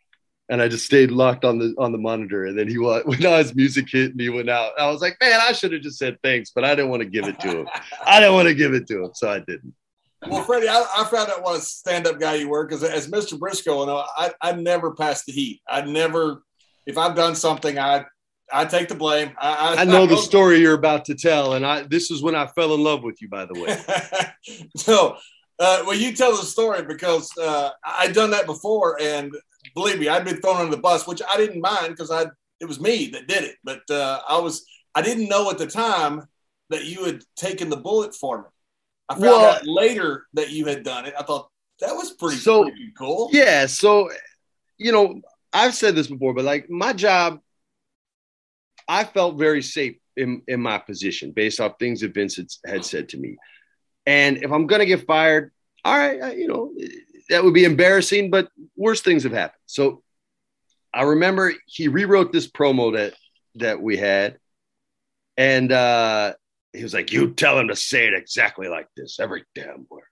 And I just stayed locked on the on the monitor. And then he went, when his music hit and he went out, I was like, man, I should have just said thanks, but I didn't want to give it to him. I didn't want to give it to him. So I didn't. Well, Freddie, I, I found out what a stand-up guy you were, because as Mister Briscoe, you know, I, I never passed the heat. I never, if I've done something, I I take the blame. I, I, I know I, the story you're about to tell, and I this is when I fell in love with you, by the way. So, uh, well, you tell the story, because uh, I'd done that before, and believe me, I'd been thrown under the bus, which I didn't mind because I it was me that did it. But uh, I was I didn't know at the time that you had taken the bullet for me. I found well, out later that you had done it. I thought that was pretty, so, pretty cool. Yeah. So, you know, I've said this before, but like my job. I felt very safe in, in my position based off things that Vince had, had said to me. And if I'm going to get fired, all right, I, you know, that would be embarrassing, but worse things have happened. So I remember he rewrote this promo that, that we had. And uh, he was like, you tell him to say it exactly like this, every damn word.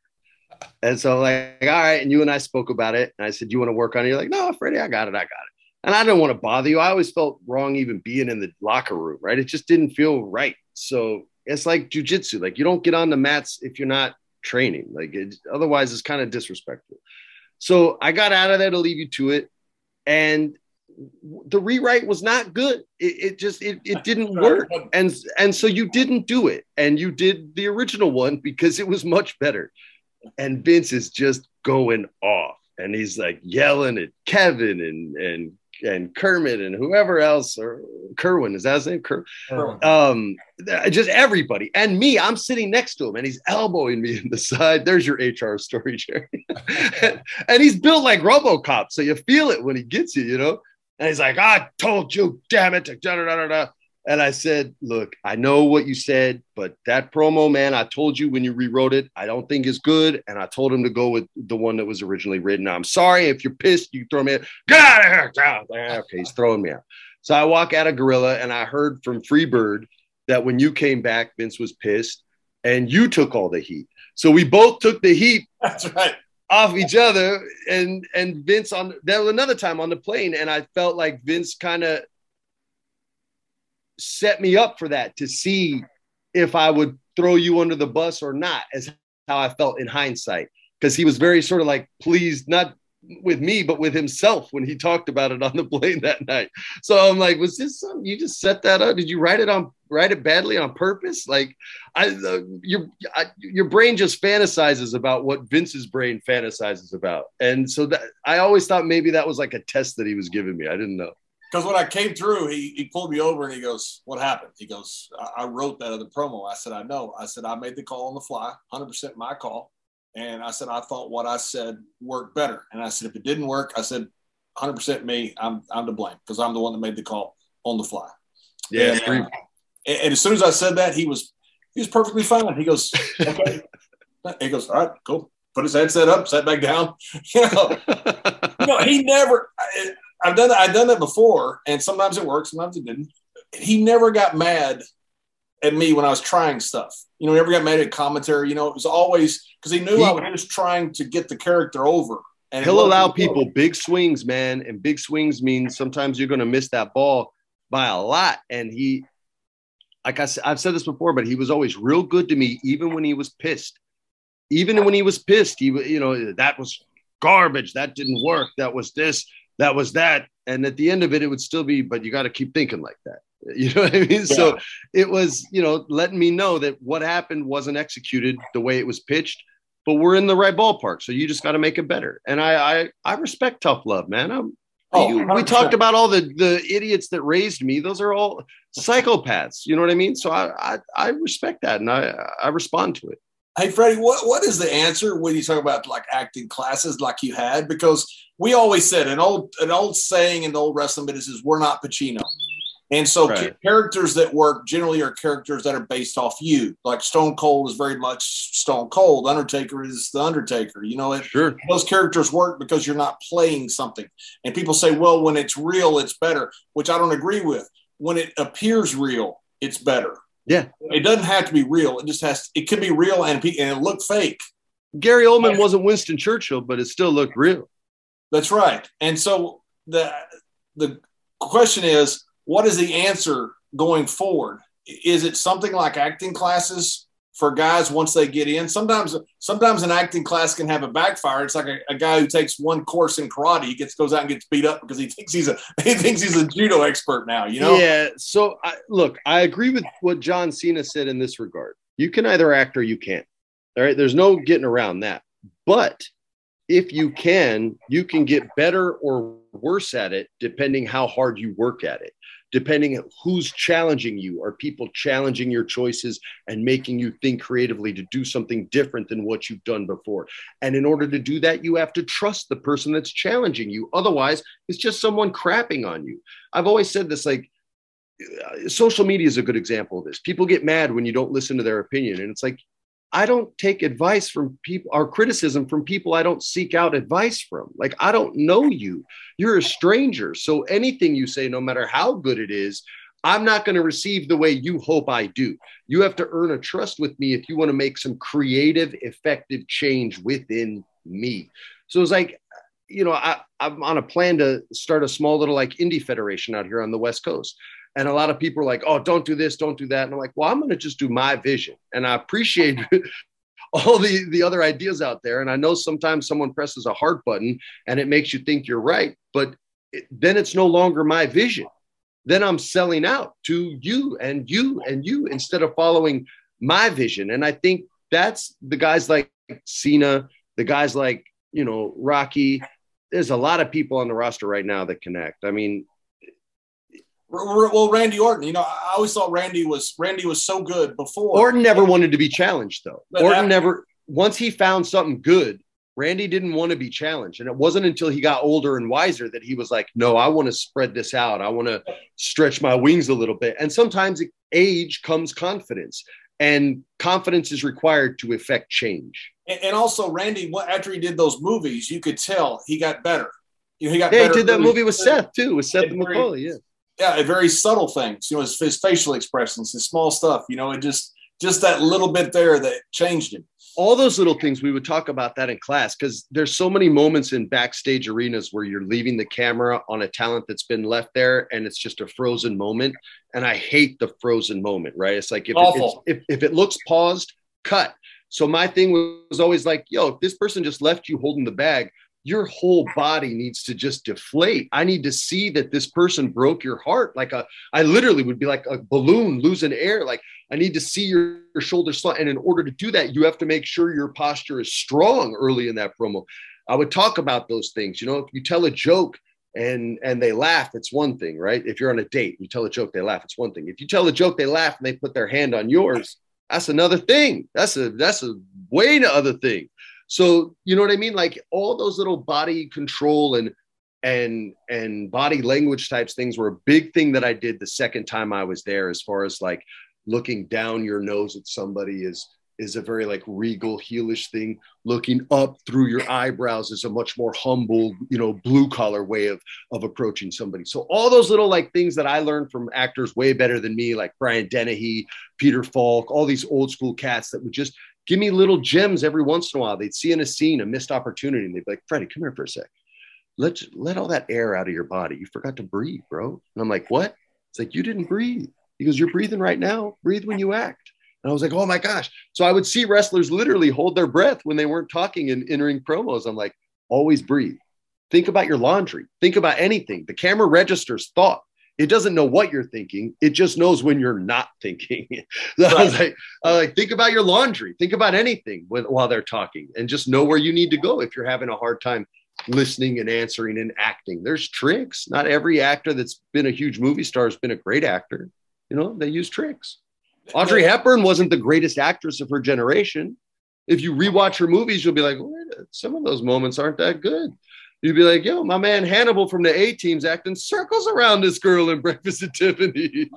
And so like, all right. And you and I spoke about it. And I said, you want to work on it? You're like, no, Freddie, I got it. I got it. And I didn't want to bother you. I always felt wrong even being in the locker room, right? It just didn't feel right. So it's like jujitsu. Like you don't get on the mats if you're not training. Like it, otherwise it's kind of disrespectful. So I got out of there to leave you to it. And the rewrite was not good. It, it just, it, it didn't work. And, and so you didn't do it. And you did the original one because it was much better. And Vince is just going off. And he's like yelling at Kevin and, and, and Kermit and whoever else, or Kerwin, is that his name? Ker- Kerwin. Um, just everybody. And me, I'm sitting next to him and he's elbowing me in the side. There's your H R story, Jerry. and, and he's built like RoboCop. So you feel it when he gets you, you know? And he's like, I told you, damn it. Da, da, da, da. And I said, look, I know what you said, but that promo, man, I told you when you rewrote it, I don't think it's good. And I told him to go with the one that was originally written. I'm sorry. If you're pissed, you throw me out. Get out of here. Get out of here. Okay, he's throwing me out. So I walk out of Gorilla, and I heard from Freebird that when you came back, Vince was pissed and you took all the heat. So we both took the heat. That's right. Off each other. And, and Vince on there was another time on the plane. And I felt like Vince kind of set me up for that, to see if I would throw you under the bus or not, as how I felt in hindsight. Cause he was very sort of like pleased, not with me, but with himself when he talked about it on the plane that night. So I'm like, was this something you just set that up? Did you write it on, write it badly on purpose? Like I, uh, your, I, your brain just fantasizes about what Vince's brain fantasizes about. And so that, I always thought maybe that was like a test that he was giving me. I didn't know. Because when I came through, he, he pulled me over and he goes, what happened? He goes, I, I wrote that other promo. I said, I know. I said, I made the call on the fly, one hundred percent my call. And I said, I thought what I said worked better. And I said, if it didn't work, I said, one hundred percent me, I'm I'm to blame, because I'm the one that made the call on the fly. Yeah. And, and, and as soon as I said that, he was he was perfectly fine. He goes, okay. He goes, all right, cool. Put his headset up, sat back down. You know, you know he never – I've done that, I've done that before, and sometimes it worked, sometimes it didn't. He never got mad at me when I was trying stuff. You know, he never got mad at commentary. You know, it was always – because he knew he, I was just trying to get the character over. And he'll allow people over. Big swings, man. And big swings means sometimes you're going to miss that ball by a lot. And he, like I said, I've said this before, but he was always real good to me, even when he was pissed. Even when he was pissed, he, you know, that was garbage. That didn't work. That was this. That was that. And at the end of it, it would still be, but you got to keep thinking like that. You know what I mean? Yeah. So it was, you know, letting me know that what happened wasn't executed the way it was pitched, but we're in the right ballpark. So you just got to make it better. And I, I, I respect tough love, man. I'm, oh, you, we talked about all the, the idiots that raised me. Those are all psychopaths. You know what I mean? So I, I, I respect that. And I, I respond to it. Hey, Freddie, what, what is the answer when you talk about like acting classes like you had? Because we always said an old, an old saying in the old wrestling business is we're not Pacino. And so right. Characters that work generally are characters that are based off you. Like Stone Cold is very much Stone Cold. Undertaker is the Undertaker. You know, it, sure. Those characters work because you're not playing something. And people say, well, when it's real, it's better, which I don't agree with. When it appears real, it's better. Yeah. It doesn't have to be real. It just has to, it could be real and, and it looked fake. Gary Oldman yeah. wasn't Winston Churchill, but it still looked real. That's right. And so the the question is, what is the answer going forward? Is it something like acting classes for guys once they get in? Sometimes sometimes an acting class can have a backfire. It's like a, a guy who takes one course in karate, he gets goes out and gets beat up because he thinks he's a he thinks he's a judo expert now, you know? Yeah, so I, look, I agree with what John Cena said in this regard. You can either act or you can't. All right, there's no getting around that. But if you can, you can get better or worse at it depending how hard you work at it. Depending on who's challenging you, are people challenging your choices and making you think creatively to do something different than what you've done before? And in order to do that, you have to trust the person that's challenging you. Otherwise, it's just someone crapping on you. I've always said this, like, social media is a good example of this. People get mad when you don't listen to their opinion. And it's like, I don't take advice from people or criticism from people I don't seek out advice from. Like, I don't know you. You're a stranger. So anything you say, no matter how good it is, I'm not going to receive the way you hope I do. You have to earn a trust with me if you want to make some creative, effective change within me. So it's like, you know, I, I'm on a plan to start a small little like indie federation out here on the West Coast. And a lot of people are like, oh, don't do this, don't do that. And I'm like, well, I'm going to just do my vision. And I appreciate all the, the other ideas out there. And I know sometimes someone presses a heart button and it makes you think you're right. But it, then it's no longer my vision. Then I'm selling out to you and you and you instead of following my vision. And I think that's the guys like Cena, the guys like, you know, Rocky. There's a lot of people on the roster right now that connect. I mean, well, Randy Orton, you know, I always thought Randy was Randy was so good before. Orton never wanted to be challenged, though. But Orton after, never, once he found something good, Randy didn't want to be challenged. And it wasn't until he got older and wiser that he was like, no, I want to spread this out. I want to stretch my wings a little bit. And sometimes age comes confidence, and confidence is required to effect change. And, and also, Randy, after he did those movies, you could tell he got better. You know, he got yeah, better he did that movie with Seth, too, with Seth MacFarlane. Yeah. Yeah, very subtle things, you know, his, his facial expressions, his small stuff, you know, it just just that little bit there that changed him. All those little things, we would talk about that in class, because there's so many moments in backstage arenas where you're leaving the camera on a talent that's been left there, and it's just a frozen moment. And I hate the frozen moment, right? It's like if, it, it's, if, if it looks paused, cut. So my thing was always like, yo, if this person just left you holding the bag, your whole body needs to just deflate. I need to see that this person broke your heart. Like a, I literally would be like a balloon losing air. Like I need to see your, your shoulders slump. And in order to do that, you have to make sure your posture is strong early in that promo. I would talk about those things. You know, if you tell a joke and, and they laugh, it's one thing, right? If you're on a date, you tell a joke, they laugh. It's one thing. If you tell a joke, they laugh and they put their hand on yours. That's another thing. That's a, that's a way to other thing. So, you know what I mean? Like all those little body control and, and, and body language types things were a big thing that I did the second time I was there, as far as like looking down your nose at somebody is, is a very like regal heelish thing. Looking up through your eyebrows is a much more humble, you know, blue collar way of, of approaching somebody. So all those little like things that I learned from actors way better than me, like Brian Dennehy, Peter Falk, all these old school cats that would just give me little gems every once in a while. They'd see in a scene a missed opportunity, and they'd be like, Freddie, come here for a sec. Let's let all that air out of your body. You forgot to breathe, bro. And I'm like, what? It's like, you didn't breathe. He goes, you're breathing right now. Breathe when you act. And I was like, oh my gosh. So I would see wrestlers literally hold their breath when they weren't talking and entering promos. I'm like, always breathe. Think about your laundry. Think about anything. The camera registers thought. It doesn't know what you're thinking. It just knows when you're not thinking. So I was like, I was like, think about your laundry. Think about anything with, while they're talking, and just know where you need to go if you're having a hard time listening and answering and acting. There's tricks. Not every actor that's been a huge movie star has been a great actor. You know, they use tricks. Audrey Hepburn wasn't the greatest actress of her generation. If you rewatch her movies, you'll be like, well, some of those moments aren't that good. You'd be like, yo, my man Hannibal from the A-Team's acting circles around this girl in Breakfast at Tiffany's.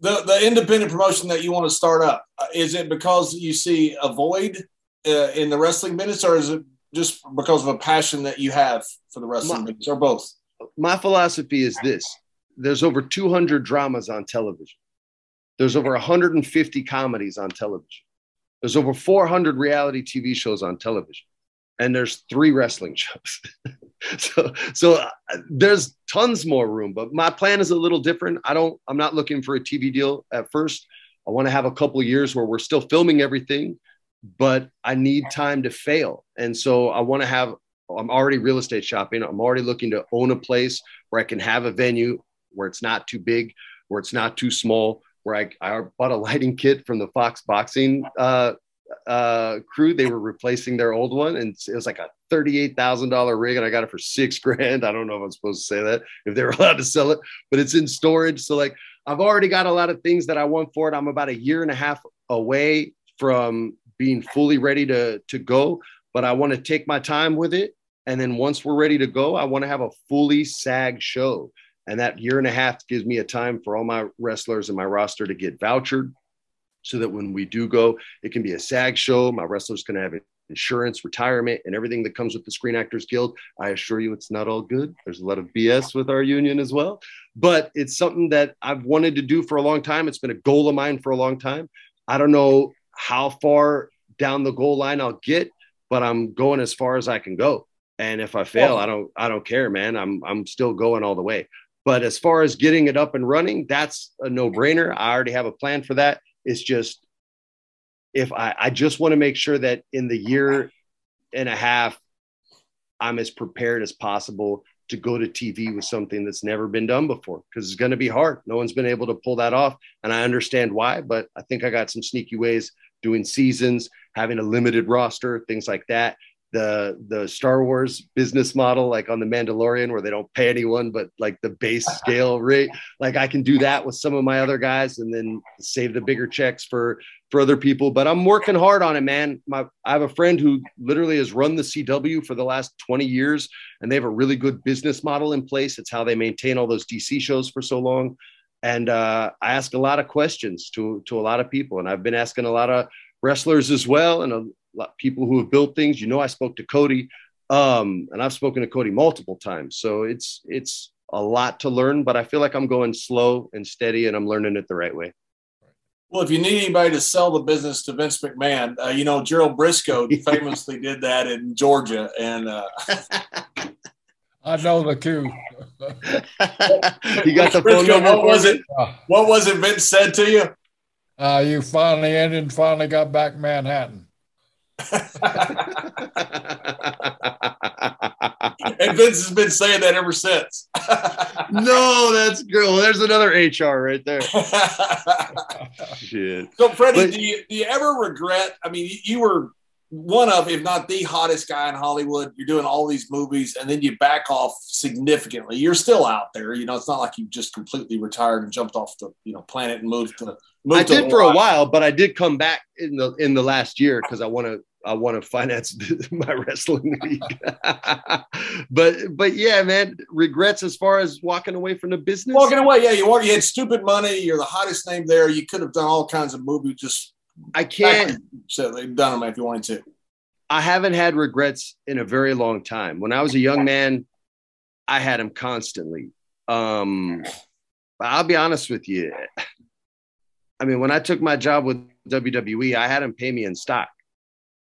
The, the independent promotion that you want to start up, is it because you see a void uh, in the wrestling business, or is it just because of a passion that you have for the wrestling my, business, or both? My philosophy is this. There's over two hundred dramas on television. There's over one hundred fifty comedies on television. There's over four hundred reality T V shows on television. And there's three wrestling shows. so so there's tons more room, but my plan is a little different. I don't, I'm not looking for a T V deal at first. I want to have a couple of years where we're still filming everything, but I need time to fail. And so I want to have, I'm already real estate shopping. I'm already looking to own a place where I can have a venue where it's not too big, where it's not too small, where I, I bought a lighting kit from the Fox Boxing uh uh crew. They were replacing their old one, and it was like a thirty-eight thousand dollar rig, and I got it for six grand. I don't know if I'm supposed to say that, if they were allowed to sell it, but it's in storage. So like I've already got a lot of things that I want for it. I'm about a year and a half away from being fully ready to to go, but I want to take my time with it, and then once we're ready to go, I want to have a fully SAG show. And that year and a half gives me a time for all my wrestlers and my roster to get vouchered, so that when we do go, it can be a SAG show. My wrestlers can have insurance, retirement, and everything that comes with the Screen Actors Guild. I assure you it's not all good. There's a lot of B S with our union as well. But it's something that I've wanted to do for a long time. It's been a goal of mine for a long time. I don't know how far down the goal line I'll get, but I'm going as far as I can go. And if I fail, I don't I don't care, man. I'm I'm still going all the way. But as far as getting it up and running, that's a no-brainer. I already have a plan for that. It's just, if I, I just want to make sure that in the year and a half, I'm as prepared as possible to go to T V with something that's never been done before, because it's going to be hard. No one's been able to pull that off. And I understand why, but I think I got some sneaky ways, doing seasons, having a limited roster, things like that, the the Star Wars business model, like on The Mandalorian, where they don't pay anyone, but like the base scale rate, like I can do that with some of my other guys and then save the bigger checks for, for other people. But I'm working hard on it, man. My, I have a friend who literally has run the C W for the last twenty years, and they have a really good business model in place. It's how they maintain all those D C shows for so long. And uh, I ask a lot of questions to, to a lot of people. And I've been asking a lot of wrestlers as well. And a, people who have built things, you know, I spoke to Cody um, and I've spoken to Cody multiple times. So it's, it's a lot to learn, but I feel like I'm going slow and steady and I'm learning it the right way. Well, if you need anybody to sell the business to Vince McMahon, uh, you know, Gerald Briscoe famously did that in Georgia. And uh... I know the coup. You got the phone number. What was it? What was it Vince said to you? Uh, you finally ended and finally got back Manhattan. And Vince has been saying that ever since. No, that's good. Well, there's another H R right there. Shit. So, Freddie, but, do you do you ever regret? I mean, you, you were one of, if not the hottest guy in Hollywood. You're doing all these movies, and then you back off significantly. You're still out there. You know, it's not like you just completely retired and jumped off the you know planet and moved to. I did for a while, but I did come back in the in the last year because I want to I want to finance my wrestling league. but but yeah, man, regrets as far as walking away from the business. Walking away, yeah, you walk, you had stupid money. You're the hottest name there. You could have done all kinds of movies. Just I can't. So they've done them if you wanted to. I haven't had regrets in a very long time. When I was a young man, I had them constantly. Um, but I'll be honest with you. I mean, when I took my job with W W E, I had them pay me in stock.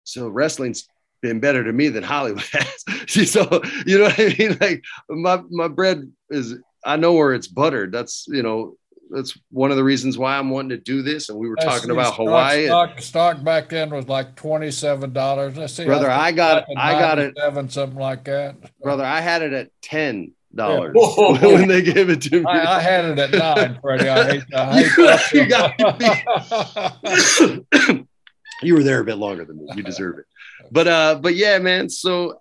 So wrestling's been better to me than Hollywood has. So, you know what I mean? Like my, my bread is, I know where it's buttered. That's, you know, that's one of the reasons why I'm wanting to do this. And we were that's talking about stock, Hawaii. Stock, and, stock back then was like twenty-seven dollars. Let's see, brother, I, I got, I got it. Something like that. Brother, I had it at ten. Dollars yeah. When they gave it to me. I, I had it at nine, Freddie. I hate, I hate you, that. You, got you were there a bit longer than me. You deserve it. But uh, but yeah, man. So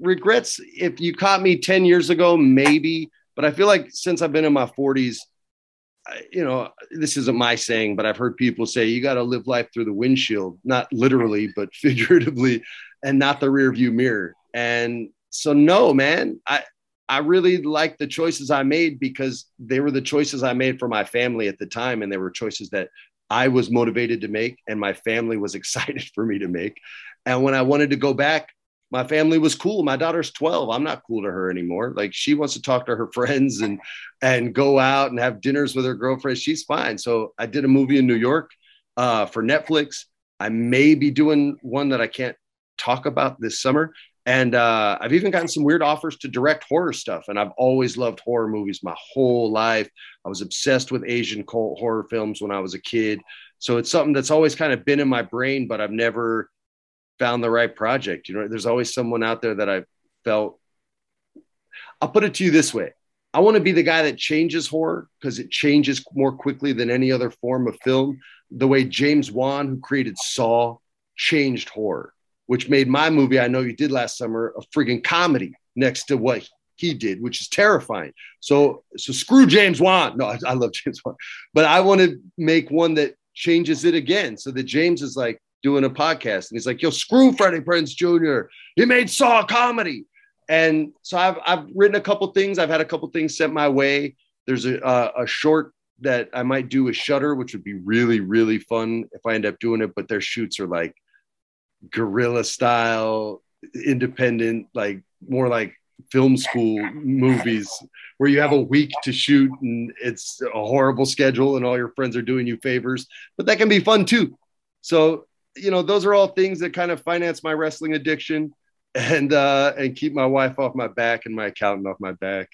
regrets. If you caught me ten years ago, maybe. But I feel like since I've been in my forties, I, you know, this isn't my saying, but I've heard people say you got to live life through the windshield, not literally, but figuratively, and not the rearview mirror. And so no, man, I. I really like the choices I made because they were the choices I made for my family at the time. And they were choices that I was motivated to make and my family was excited for me to make. And when I wanted to go back, my family was cool. My daughter's twelve. I'm not cool to her anymore. Like she wants to talk to her friends and, and go out and have dinners with her girlfriend. She's fine. So I did a movie in New York uh, for Netflix. I may be doing one that I can't talk about this summer. And uh, I've even gotten some weird offers to direct horror stuff. And I've always loved horror movies my whole life. I was obsessed with Asian horror films when I was a kid. So it's something that's always kind of been in my brain, but I've never found the right project. You know, there's always someone out there that I felt. I'll put it to you this way. I want to be the guy that changes horror because it changes more quickly than any other form of film. The way James Wan, who created Saw, changed horror, which made my movie, I Know You Did Last Summer, a friggin' comedy next to what he did, which is terrifying. So, so screw James Wan. No, I, I love James Wan. But I want to make one that changes it again so that James is like doing a podcast. And he's like, yo, screw Freddie Prinze Junior He made Saw comedy. And so I've, I've written a couple things. I've had a couple things sent my way. There's a, a, a short that I might do with Shudder, which would be really, really fun if I end up doing it. But their shoots are like, guerrilla style, independent, like more like film school movies where you have a week to shoot and it's a horrible schedule and all your friends are doing you favors, but that can be fun too. So, you know, those are all things that kind of finance my wrestling addiction and, uh, and keep my wife off my back and my accountant off my back.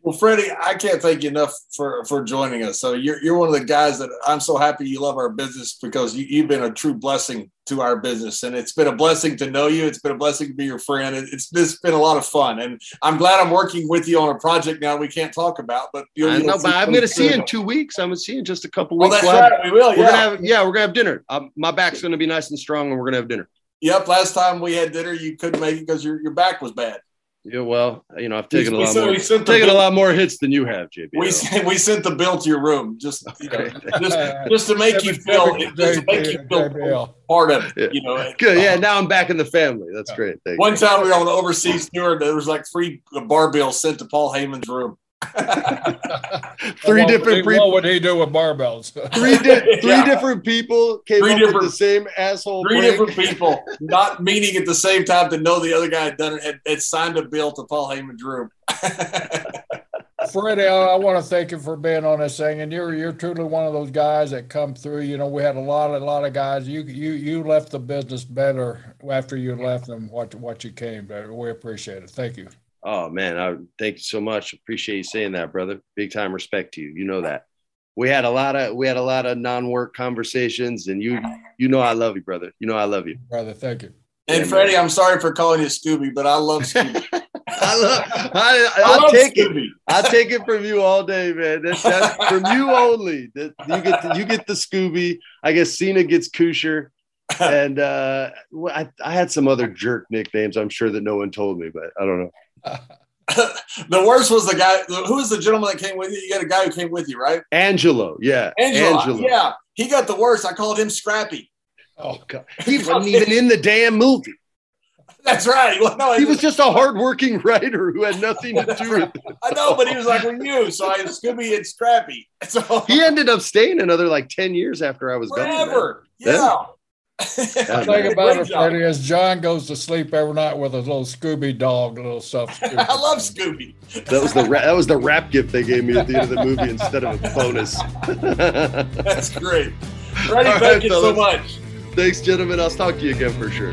Well, Freddie, I can't thank you enough for, for joining us. So you're you're one of the guys that I'm so happy you love our business because you, you've been a true blessing to our business. And it's been a blessing to know you. It's been a blessing to be your friend. It, it's, it's been a lot of fun. And I'm glad I'm working with you on a project now we can't talk about. But, you'll, you'll know, but I'm going to see you in two weeks. I'm going to see you in just a couple weeks. Well, that's well, right. We will, yeah. We're gonna have, yeah, we're going to have dinner. Um, my back's going to be nice and strong and we're going to have dinner. Yep. Last time we had dinner, you couldn't make it because your, your back was bad. Yeah, well, you know, I've taken we, a lot sent, more. I've taken a lot more hits than you have, J B. We sent, we sent the bill to your room just, you know, just, just to make you feel, just to make you feel part of it. You know, good. Yeah, now I'm back in the family. That's great. Thank One you. time we were on the overseas tour, there was like three bar bills sent to Paul Heyman's room. three well, different people. What would he do with barbells? three di- three yeah. different people came three up different, with the same asshole. Three break. different people, not meaning at the same time to know the other guy had done it had, had signed a bill to Paul Heyman's room. Freddie, I, I want to thank you for being on this thing, and you're you're truly one of those guys that come through. You know, we had a lot a lot of guys. You you you left the business better after you left than what what you came. We appreciate it. Thank you. Oh, man, I thank you so much. Appreciate you saying that, brother. Big time respect to you. You know that. We had a lot of we had a lot of non-work conversations, and you you know I love you, brother. You know I love you. Brother, thank you. And, and Freddie, I'm sorry for calling you Scooby, but I love Scooby. I love I, I I'll love take Scooby. it. I'll take it from you all day, man. That's, that's from you only. That you get the, you get the Scooby. I guess Cena gets Kusher. And uh, I, I had some other jerk nicknames, I'm sure, that no one told me, but I don't know. The worst was the guy who was the gentleman that came with you. You got a guy who came with you, right? Angelo, yeah. Angelo, Angelo. yeah. He got the worst. I called him Scrappy. Oh God, he wasn't even in the damn movie. That's right. Well, no, he was just a hardworking writer who had nothing to do with it. I know, but he was like, "We knew." So I Scooby and Scrappy. So he ended up staying another like ten years after I was gone. Forever, yeah. yeah. The thing about it, Freddie, is John goes to sleep every night with his little Scooby dog, little stuff. I love Scooby. That was the ra- that was the wrap gift they gave me at the end of the movie instead of a bonus. That's great, Freddie. Right, thank you so much. Thanks, gentlemen. I'll talk to you again for sure.